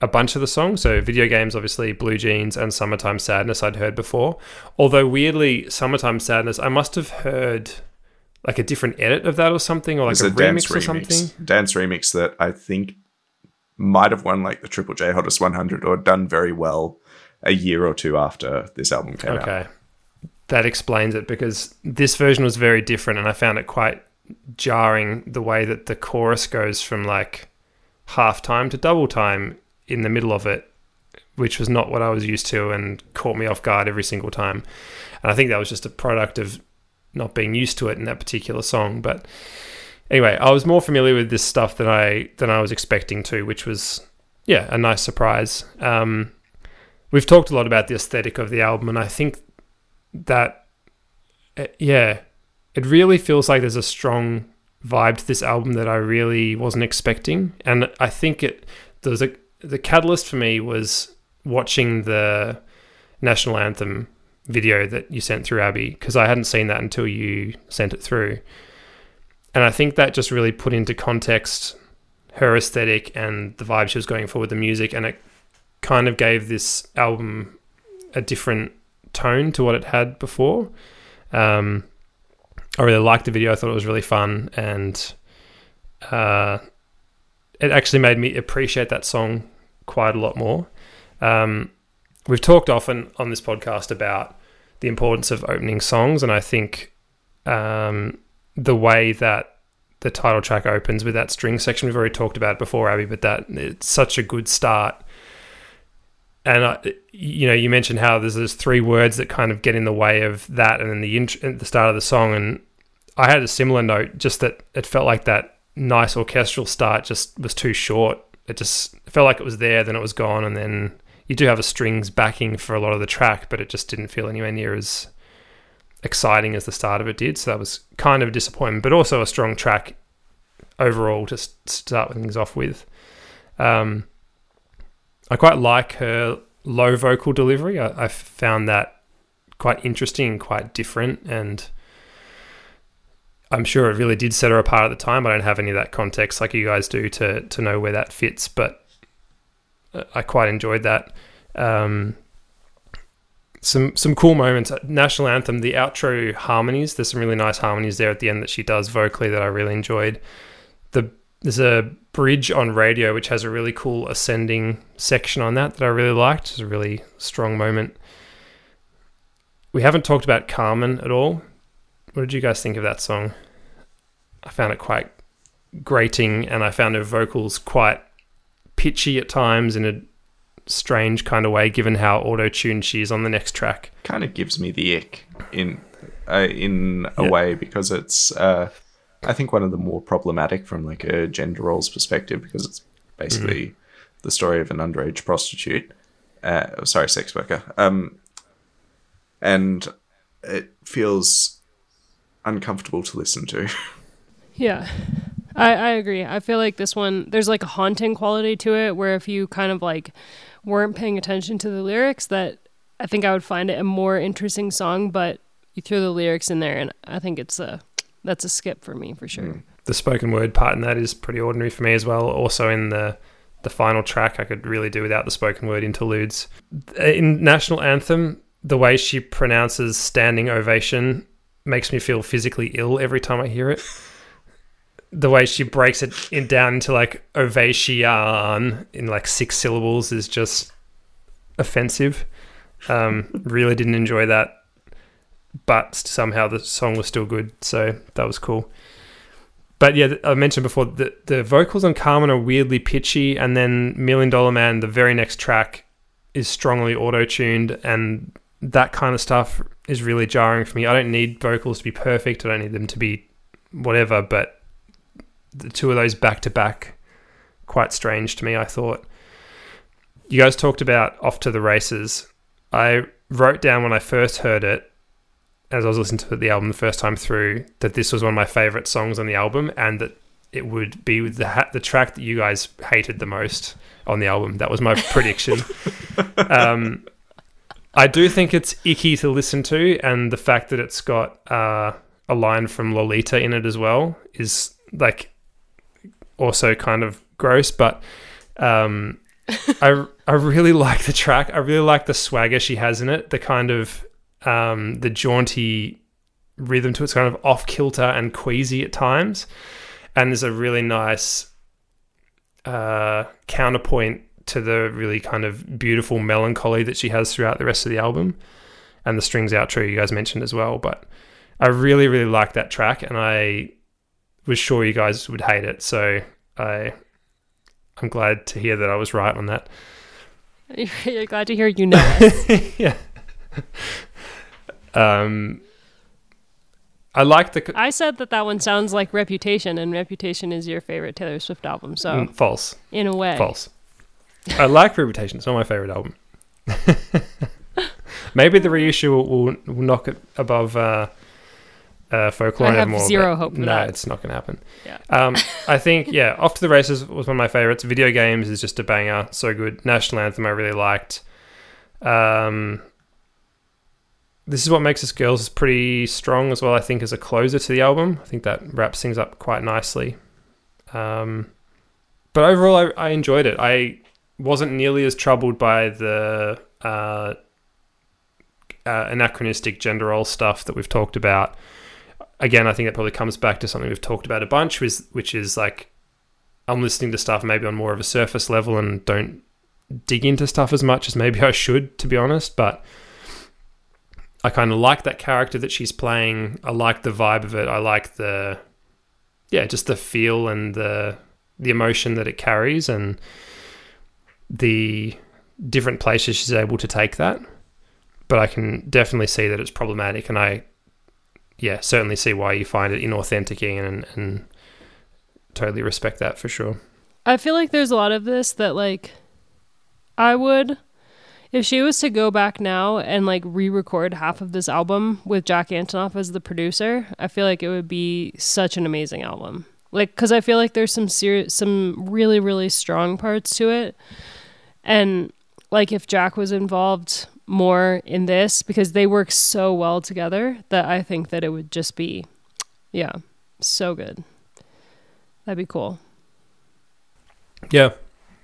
a bunch of the songs. So Video Games, obviously, Blue Jeans and Summertime Sadness I'd heard before. Although weirdly, Summertime Sadness, I must have heard like a different edit of that or something, or like a, a remix or something. Dance remix that I think... might have won like the Triple J Hottest one hundred or done very well a year or two after this album came okay. out. Okay. That explains it, because this version was very different and I found it quite jarring the way that the chorus goes from like half time to double time in the middle of it, which was not what I was used to and caught me off guard every single time. And I think that was just a product of not being used to it in that particular song. But anyway, I was more familiar with this stuff than I than I was expecting to, which was, yeah, a nice surprise. Um, we've talked a lot about the aesthetic of the album, and I think that, uh, yeah, it really feels like there's a strong vibe to this album that I really wasn't expecting. And I think it there was a, the catalyst for me was watching the National Anthem video that you sent through, Abby, because I hadn't seen that until you sent it through. And I think that just really put into context her aesthetic and the vibe she was going for with the music. And it kind of gave this album a different tone to what it had before. Um, I really liked the video. I thought it was really fun. And uh, it actually made me appreciate that song quite a lot more. Um, we've talked often on this podcast about the importance of opening songs. And I think... Um, the way that the title track opens with that string section, we've already talked about it before, Abby, but that it's such a good start. And I, you know, you mentioned how there's those three words that kind of get in the way of that, and then the int- at the start of the song. And I had a similar note, just that it felt like that nice orchestral start just was too short. It just felt like it was there, then it was gone, and then you do have a strings backing for a lot of the track, but it just didn't feel anywhere near as exciting as the start of it did. So that was kind of a disappointment, but also a strong track overall to start things off with. Um, I quite like her low vocal delivery. I, I found that quite interesting and quite different, and I'm sure it really did set her apart at the time. I don't have any of that context like you guys do to, to know where that fits, but I quite enjoyed that. Um, Some some cool moments. National Anthem, the outro harmonies. There's some really nice harmonies there at the end that she does vocally that I really enjoyed. The There's a bridge on Radio which has a really cool ascending section on that that I really liked. It's a really strong moment. We haven't talked about Carmen at all. What did you guys think of that song? I found it quite grating, and I found her vocals quite pitchy at times in a strange kind of way, given how auto-tuned she is on the next track. Kind of gives me the ick in uh, in a yeah. way, because it's uh I think one of the more problematic from like a gender roles perspective, because it's basically mm-hmm. the story of an underage prostitute uh sorry sex worker, um and it feels uncomfortable to listen to. yeah I, I agree. I feel like this one, there's like a haunting quality to it, where if you kind of like weren't paying attention to the lyrics, that I think I would find it a more interesting song, but you throw the lyrics in there and I think it's a, that's a skip for me for sure. Mm. The spoken word part in that is pretty ordinary for me as well. Also in the, the final track, I could really do without the spoken word interludes. In National Anthem, the way she pronounces standing ovation makes me feel physically ill every time I hear it. The way she breaks it in down into like ovation in like six syllables is just offensive. Um, really didn't enjoy that, but somehow the song was still good, so that was cool. But yeah, I mentioned before the the vocals on Carmen are weirdly pitchy, and then Million Dollar Man, the very next track, is strongly auto-tuned, and that kind of stuff is really jarring for me. I don't need vocals to be perfect. I don't need them to be whatever, but the two of those back to back, quite strange to me, I thought. You guys talked about Off to the Races. I wrote down when I first heard it, as I was listening to the album the first time through, that this was one of my favourite songs on the album, and that it would be the ha- the track that you guys hated the most on the album. That was my prediction. um, I do think it's icky to listen to, and the fact that it's got uh, a line from Lolita in it as well is like also kind of gross, but um, I I really like the track. I really like the swagger she has in it, the kind of um, the jaunty rhythm to it. It's kind of off-kilter and queasy at times, and there's a really nice uh, counterpoint to the really kind of beautiful melancholy that she has throughout the rest of the album, and the strings outro you guys mentioned as well. But I really, really like that track, and I was sure you guys would hate it, so I, I'm glad to hear that I was right on that. You're glad to hear you know it. Yeah. Um, I like the... Co- I said that that one sounds like Reputation, and Reputation is your favorite Taylor Swift album, so... Mm, false. In a way. False. I like Reputation. It's not my favorite album. Maybe the reissue will, will, will knock it above uh, uh, Folklore. I have more, zero hope for no, that. No, it's not going to happen. Yeah. Um, I think, yeah, Off to the Races was one of my favorites. Video Games is just a banger. So good. National Anthem I really liked. Um... This is What Makes Us Girls is pretty strong as well, I think, as a closer to the album. I think that wraps things up quite nicely. Um, but overall, I, I enjoyed it. I wasn't nearly as troubled by the uh, uh, anachronistic gender role stuff that we've talked about. Again, I think that probably comes back to something we've talked about a bunch, which, which is like I'm listening to stuff maybe on more of a surface level and don't dig into stuff as much as maybe I should, to be honest, but... I kind of like that character that she's playing. I like the vibe of it. I like the, yeah, just the feel and the the emotion that it carries and the different places she's able to take that. But I can definitely see that it's problematic, and I, yeah, certainly see why you find it inauthentic, and and totally respect that for sure. I feel like there's a lot of this that, like, I would... If she was to go back now and like re-record half of this album with Jack Antonoff as the producer, I feel like it would be such an amazing album. Like, because I feel like there's some serious, some really, really strong parts to it. And like if Jack was involved more in this, because they work so well together, that I think that it would just be, yeah, so good. That'd be cool. Yeah,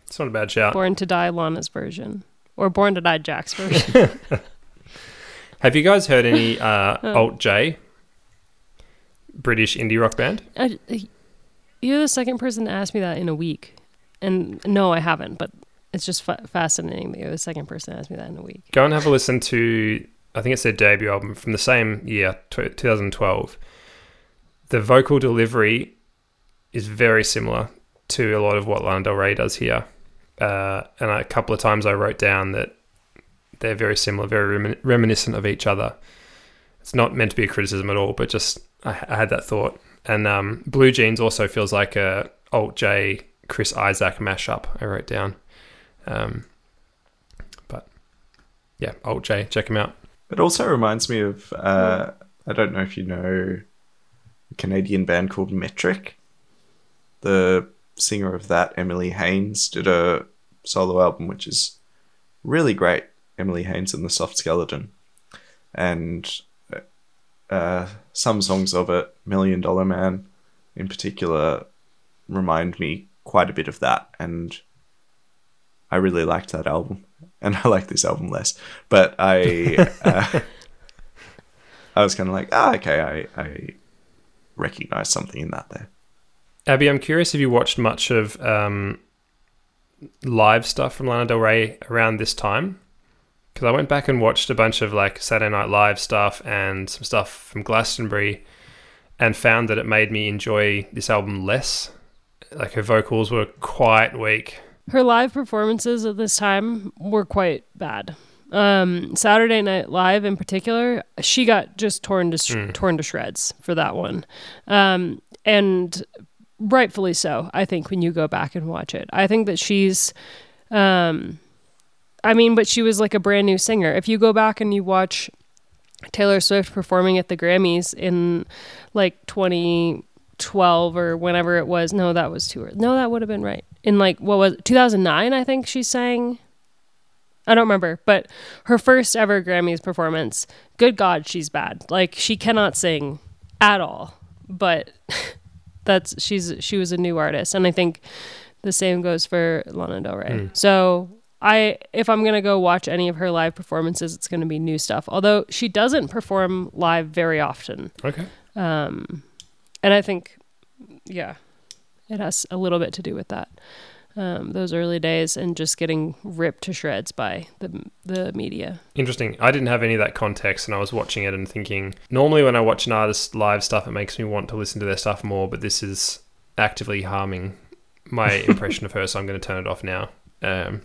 it's not a bad shout. Born to Die, Lana's version. Or Born to Die, Jack's version. Have you guys heard any uh, oh. Alt J, British indie rock band? I, you're the second person to ask me that in a week. And no, I haven't, but it's just fa- fascinating that you're the second person to ask me that in a week. Go and have a listen to, I think it's their debut album from the same year, twenty twelve. The vocal delivery is very similar to a lot of what Lana Del Rey does here. Uh, and I, a couple of times I wrote down that they're very similar, very remin- reminiscent of each other. It's not meant to be a criticism at all, but just I, I had that thought. And um, Blue Jeans also feels like a Alt J, Chris Isaac mashup, I wrote down. Um, but yeah, Alt J, check him out. It also reminds me of, uh, I don't know if you know, a Canadian band called Metric. The singer of that, Emily Haynes, did a solo album which is really great, Emily Haynes and the Soft Skeleton, and uh, some songs of it, Million Dollar Man in particular, remind me quite a bit of that, and I really liked that album, and I like this album less, but I uh, I was kind of like, ah, okay, I, I recognize something in that there. Abby, I'm curious if you watched much of um, live stuff from Lana Del Rey around this time, because I went back and watched a bunch of like Saturday Night Live stuff and some stuff from Glastonbury, and found that it made me enjoy this album less. Like her vocals were quite weak. Her live performances at this time were quite bad. Um, Saturday Night Live in particular, she got just torn to sh- mm. torn to shreds for that one. Um, and rightfully so, I think, when you go back and watch it. I think that she's... Um, I mean, but she was like a brand new singer. If you go back and you watch Taylor Swift performing at the Grammys in like twenty twelve or whenever it was, no, that was too early. No, that would have been right. In like, what was it? two thousand nine, I think she sang. I don't remember, but her first ever Grammys performance, good God, she's bad. Like, she cannot sing at all, but that's, she's, she was a new artist. And I think the same goes for Lana Del Rey. Mm. So I, if I'm going to go watch any of her live performances, it's going to be new stuff. Although she doesn't perform live very often. Okay. Um, and I think, yeah, it has a little bit to do with that. Um, those early days and just getting ripped to shreds by the the media. Interesting. I didn't have any of that context, and I was watching it and thinking, normally when I watch an artist's live stuff, it makes me want to listen to their stuff more, but this is actively harming my impression of her, so I'm going to turn it off now. Um,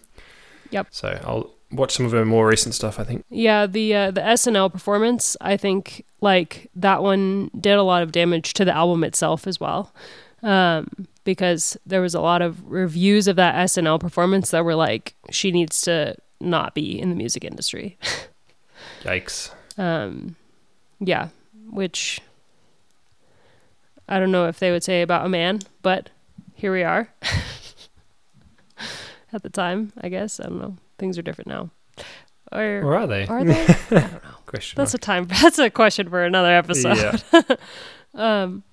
yep. So I'll watch some of her more recent stuff, I think. Yeah, the uh, the S N L performance, I think, like, that one did a lot of damage to the album itself as well. Um, because there was a lot of reviews of that S N L performance that were like, she needs to not be in the music industry. Yikes. Um, yeah, which I don't know if they would say about a man, but here we are. At the time, I guess. I don't know. Things are different now. Or, or are they? Are they? I don't know. Question that's mark. a time. That's a question for another episode. Yeah. um,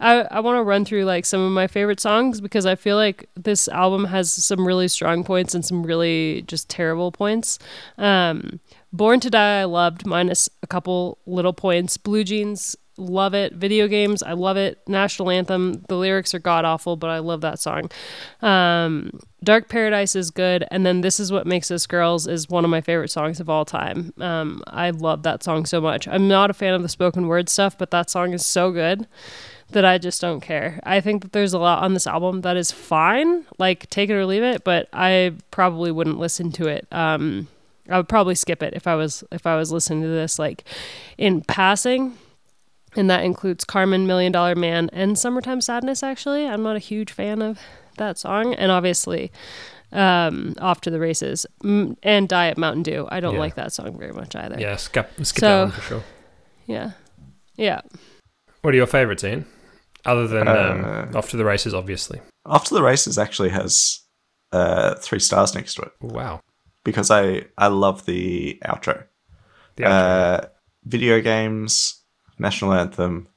I, I want to run through like some of my favorite songs, because I feel like this album has some really strong points and some really just terrible points. Um, Born to Die, I loved, minus a couple little points. Blue Jeans, love it. Video Games, I love it. National Anthem, the lyrics are god awful, but I love that song. Um, Dark Paradise is good, and then This Is What Makes Us Girls is one of my favorite songs of all time. Um, I love that song so much. I'm not a fan of the spoken word stuff, but that song is so good that I just don't care. I think that there's a lot on this album that is fine, like take it or leave it, but I probably wouldn't listen to it. Um, I would probably skip it if I was if I was listening to this like in passing, and that includes Carmen, Million Dollar Man, and Summertime Sadness, actually. I'm not a huge fan of that song, and obviously um, Off to the Races, M- and Diet Mountain Dew. I don't yeah. like that song very much either. Yeah, skip, skip so, that one for sure. Yeah. Yeah. What are your favorites, Ian? Other than um, uh, Off to the Races, obviously. Off to the Races actually has uh, three stars next to it. Wow. Because I, I love the outro. The outro. Uh, Video Games, National Anthem,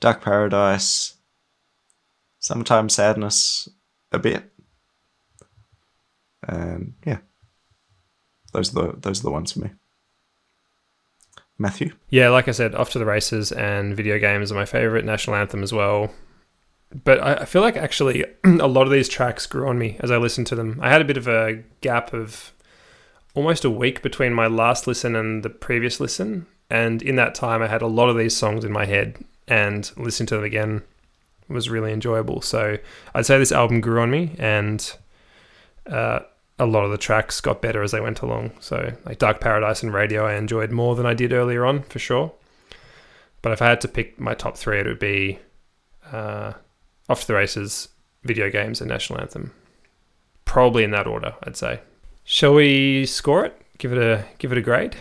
Dark Paradise, Summertime Sadness, a bit. Um, yeah. Those are the those are the ones for me. Matthew? Yeah, like I said, Off to the Races and Video Games are my favourite, National Anthem as well. But I, I feel like actually a lot of these tracks grew on me as I listened to them. I had a bit of a gap of almost a week between my last listen and the previous listen. And in that time, I had a lot of these songs in my head, and listening to them again was really enjoyable. So I'd say this album grew on me, and uh a lot of the tracks got better as they went along. So like Dark Paradise and Radio, I enjoyed more than I did earlier on, for sure. But if I had to pick my top three, it would be uh, Off to the Races, Video Games, and National Anthem. Probably in that order, I'd say. Shall we score it? Give it a give it a grade?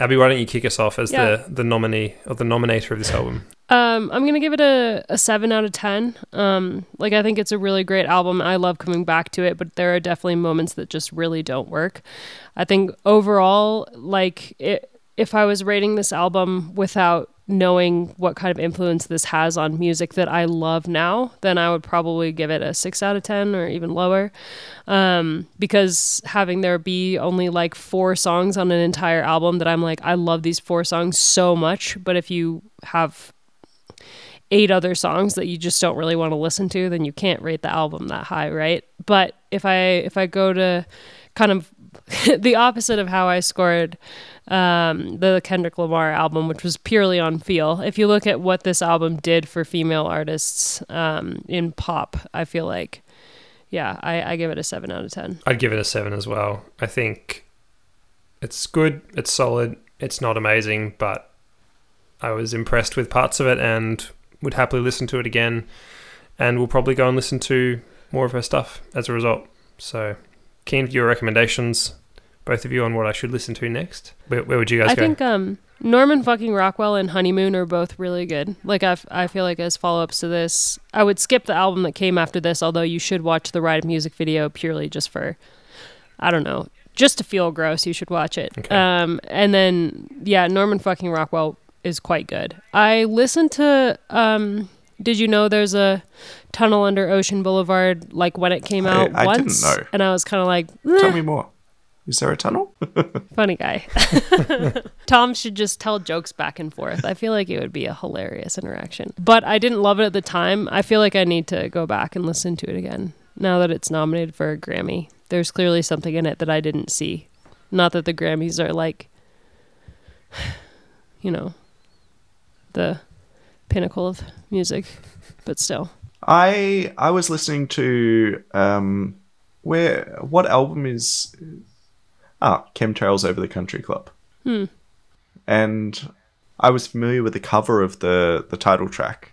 Abby, why don't you kick us off as yeah. the, the nominee or the nominator of this album? Um, I'm going to give it a, a seven out of ten. Um, like, I think it's a really great album. I love coming back to it, but there are definitely moments that just really don't work. I think overall, like, it, if I was rating this album without knowing what kind of influence this has on music that I love now, then I would probably give it a six out of ten or even lower. Um, because having there be only like four songs on an entire album that I'm like, I love these four songs so much, but if you have eight other songs that you just don't really want to listen to, then you can't rate the album that high, right? But if I if I go to kind of the opposite of how I scored um, the Kendrick Lamar album, which was purely on feel, if you look at what this album did for female artists um, in pop, I feel like, yeah, I, I give it a seven out of ten. I'd give it a seven as well. I think it's good, it's solid, it's not amazing, but I was impressed with parts of it and would happily listen to it again, and we'll probably go and listen to more of her stuff as a result. So keen for your recommendations, both of you, on what I should listen to next. Where, where would you guys I go? I think um, Norman fucking Rockwell and Honeymoon are both really good. Like, I, f- I feel like as follow-ups to this, I would skip the album that came after this, although you should watch the Ride music video purely just for, I don't know, just to feel gross, you should watch it. Okay. Um, and then, yeah, Norman fucking Rockwell is quite good. I listened to um, Did You Know There's a Tunnel Under Ocean Boulevard, like when it came out I, I once? Didn't know. And I was kind of like, eh. Tell me more. Is there a tunnel? Funny guy. Tom should just tell jokes back and forth. I feel like it would be a hilarious interaction. But I didn't love it at the time. I feel like I need to go back and listen to it again. Now that it's nominated for a Grammy, there's clearly something in it that I didn't see. Not that the Grammys are like, you know, the pinnacle of music, but still. I I was listening to, um, where, what album is... Ah, Chemtrails Over the Country Club. Hmm. And I was familiar with the cover of the, the title track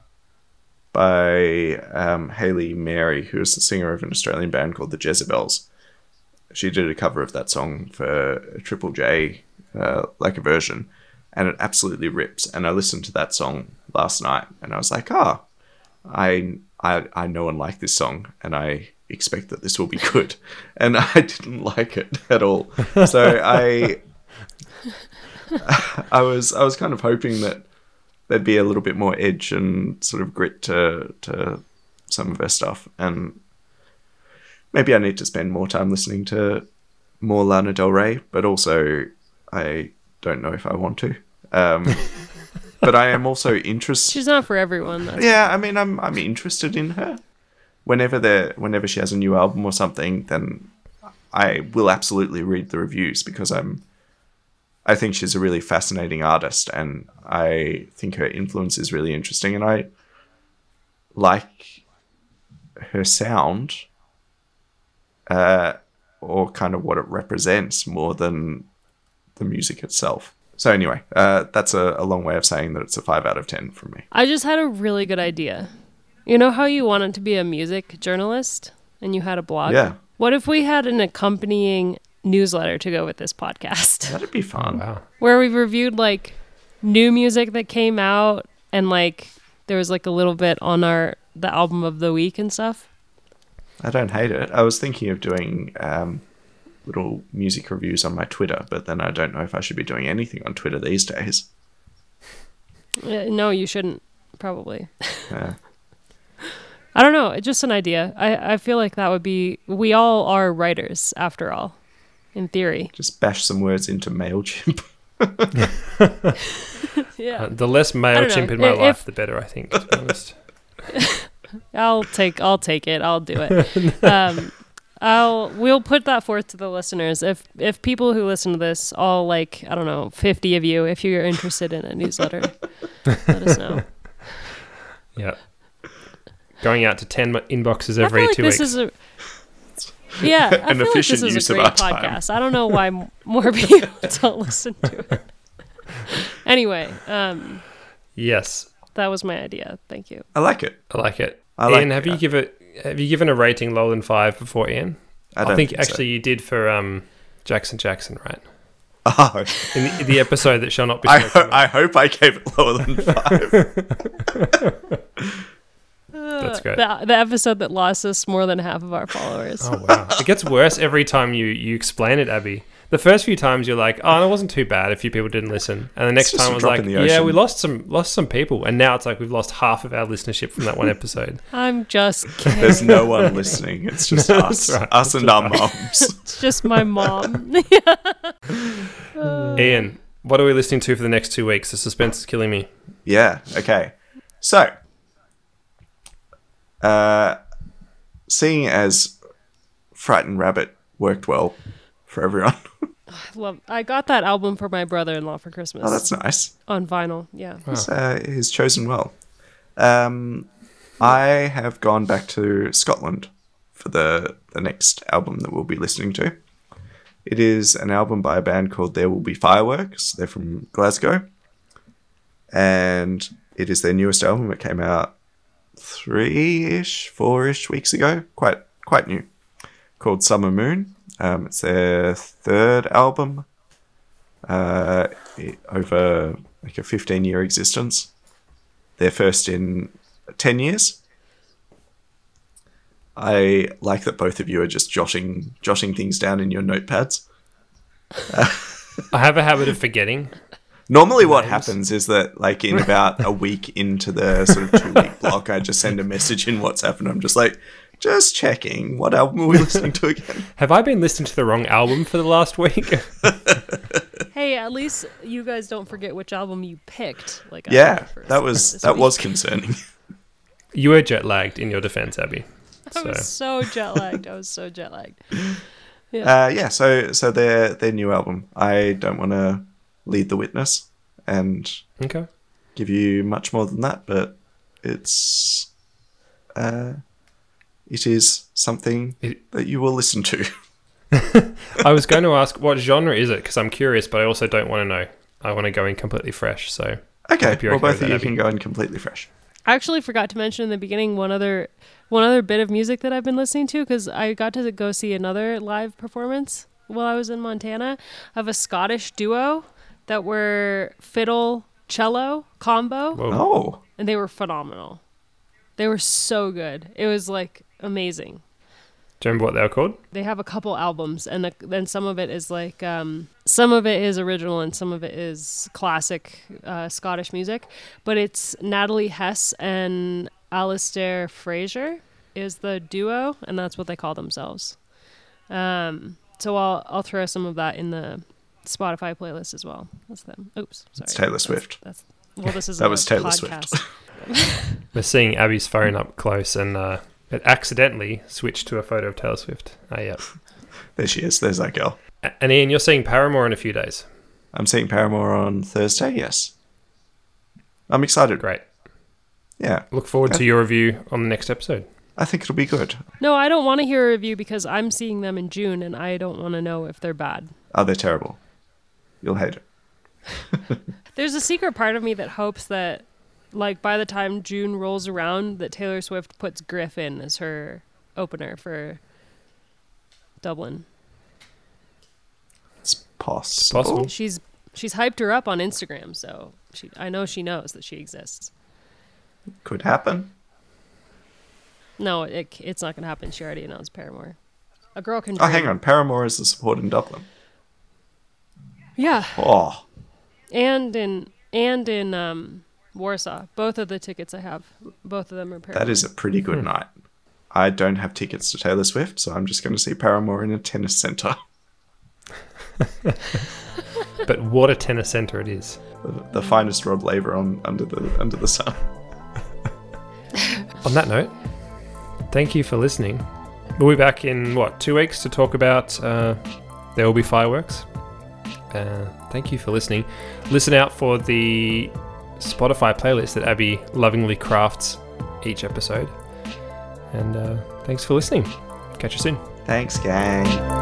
by um, Hayley Mary, who is the singer of an Australian band called the Jezebels. She did a cover of that song for Triple J, uh, like a version, and it absolutely rips. And I listened to that song last night, and I was like, ah, I, I, I know and like this song, and I... expect that this will be good, and I didn't like it at all. So I, I was I was kind of hoping that there'd be a little bit more edge and sort of grit to to some of her stuff, and maybe I need to spend more time listening to more Lana Del Rey, but also I don't know if I want to. Um, but I am also interested. She's not for everyone, though. Yeah, I mean, I'm I'm interested in her. Whenever there, whenever she has a new album or something, then I will absolutely read the reviews, because I'm, I think she's a really fascinating artist, and I think her influence is really interesting, and I like her sound, uh, or kind of what it represents more than the music itself. So anyway, uh, that's a, a long way of saying that it's a five out of ten from me. I just had a really good idea. You know how you wanted to be a music journalist and you had a blog? Yeah. What if we had an accompanying newsletter to go with this podcast? That'd be fun. Wow. Where we reviewed like new music that came out, and like there was like a little bit on our the album of the week and stuff. I don't hate it. I was thinking of doing um, little music reviews on my Twitter, but then I don't know if I should be doing anything on Twitter these days. Uh, no, you shouldn't, probably. Yeah. I don't know. It's just an idea. I, I feel like that would be... We all are writers, after all, in theory. Just bash some words into MailChimp. Yeah. Uh, the less MailChimp in my if, life, the better, I think, to be honest. I'll take, I'll take it. I'll do it. Um, I'll We'll put that forth to the listeners. If if people who listen to this, all like, I don't know, fifty of you, if you're interested in a newsletter, let us know. Yeah. Going out to ten inboxes every I feel like two this weeks. Is a, yeah, I feel like this is a great podcast. Time. I don't know why more people don't listen to it. Anyway, um, yes, that was my idea. Thank you. I like it. I like it. I like Ian, have it. you given have you given a rating lower than five before, Ian? I, don't I think, think actually so. You did for um, Jackson Jackson, right? Oh, in the, the episode that shall not be. I, ho- I hope I gave it lower than five. That's great. The, the episode that lost us more than half of our followers. Oh, wow. It gets worse every time you, you explain it, Abby. The first few times you're like, oh, it wasn't too bad. A few people didn't listen. And the next time it was like, yeah, we lost some lost some people. And now it's like we've lost half of our listenership from that one episode. I'm just kidding. There's no one listening. It's just no, us. Right. Us that's and right. our moms. It's just my mom. Yeah. uh, Ian, what are we listening to for the next two weeks? The suspense is killing me. Yeah. Okay. So... Uh, seeing as Frightened Rabbit worked well for everyone. I love. I got that album for my brother-in-law for Christmas. Oh, that's nice. On vinyl, yeah. Wow. He's, uh, he's chosen well. Um, I have gone back to Scotland for the, the next album that we'll be listening to. It is an album by a band called There Will Be Fireworks. They're from Glasgow. And it is their newest album. It came out three-ish, four-ish weeks ago. Quite quite new. Called Summer Moon. Um, it's their third album uh, it, over like a fifteen-year existence. Their first in ten years. I like that both of you are just jotting jotting things down in your notepads. I have a habit of forgetting. Normally what names. happens is that like in about a week into the sort of two-week block, I just send a message in WhatsApp and I'm just like, just checking, what album are we listening to again? Have I been listening to the wrong album for the last week? Hey, at least you guys don't forget which album you picked. Like yeah, I that was that week. was concerning. You were jet-lagged in your defense, Abby. I was so, so jet-lagged. I was so jet-lagged. Yeah. Uh, yeah, so so their their new album. I don't want to lead the witness and okay. give you much more than that, but it's uh, it is something it, that you will listen to. I was going to ask, what genre is it? Because I'm curious, but I also don't want to know. I want to go in completely fresh. So okay, well, okay both of you can go in completely fresh. I actually forgot to mention in the beginning one other one other bit of music that I've been listening to, because I got to go see another live performance while I was in Montana of a Scottish duo that were fiddle cello combo. Whoa. Oh. And they were phenomenal. They were so good. It was like amazing. Do you remember what they were called? They have a couple albums, and then some of it is like um, some of it is original, and some of it is classic uh, Scottish music. But it's Natalie Hess and Alistair Fraser is the duo, and that's what they call themselves. Um, so I'll I'll throw some of that in the Spotify playlist as well. That's them. Oops, sorry. It's Taylor Swift. That's, that's, well, this is that was Taylor podcast. Swift. We're seeing Abby's phone up close and. Uh, It accidentally switched to a photo of Taylor Swift. Ah, yeah. There she is. There's that girl. And Ian, you're seeing Paramore in a few days. I'm seeing Paramore on Thursday, yes. I'm excited. Great. Yeah. Look forward okay. to your review on the next episode. I think it'll be good. No, I don't want to hear a review because I'm seeing them in June and I don't want to know if they're bad. Oh, they're terrible. You'll hate it. There's a secret part of me that hopes that like by the time June rolls around, that Taylor Swift puts Griffin as her opener for Dublin. It's possible. It's possible. She's she's hyped her up on Instagram, so she I know she knows that she exists. Could happen. No, it it's not going to happen. She already announced Paramore. A girl can. Dream. Oh, hang on. Paramore is the support in Dublin. Yeah. Oh. And in and in um. Warsaw. Both of the tickets I have. Both of them are Paramore. That is a pretty good mm-hmm. night. I don't have tickets to Taylor Swift, so I'm just going to see Paramore in a tennis centre. But what a tennis centre it is. The, the finest Rod Laver on under the under the sun. On that note, thank you for listening. We'll be back in, what, two weeks to talk about uh, There Will Be Fireworks. Uh, thank you for listening. Listen out for the Spotify playlist that Abby lovingly crafts each episode. And uh, thanks for listening. Catch you soon. Thanks, gang.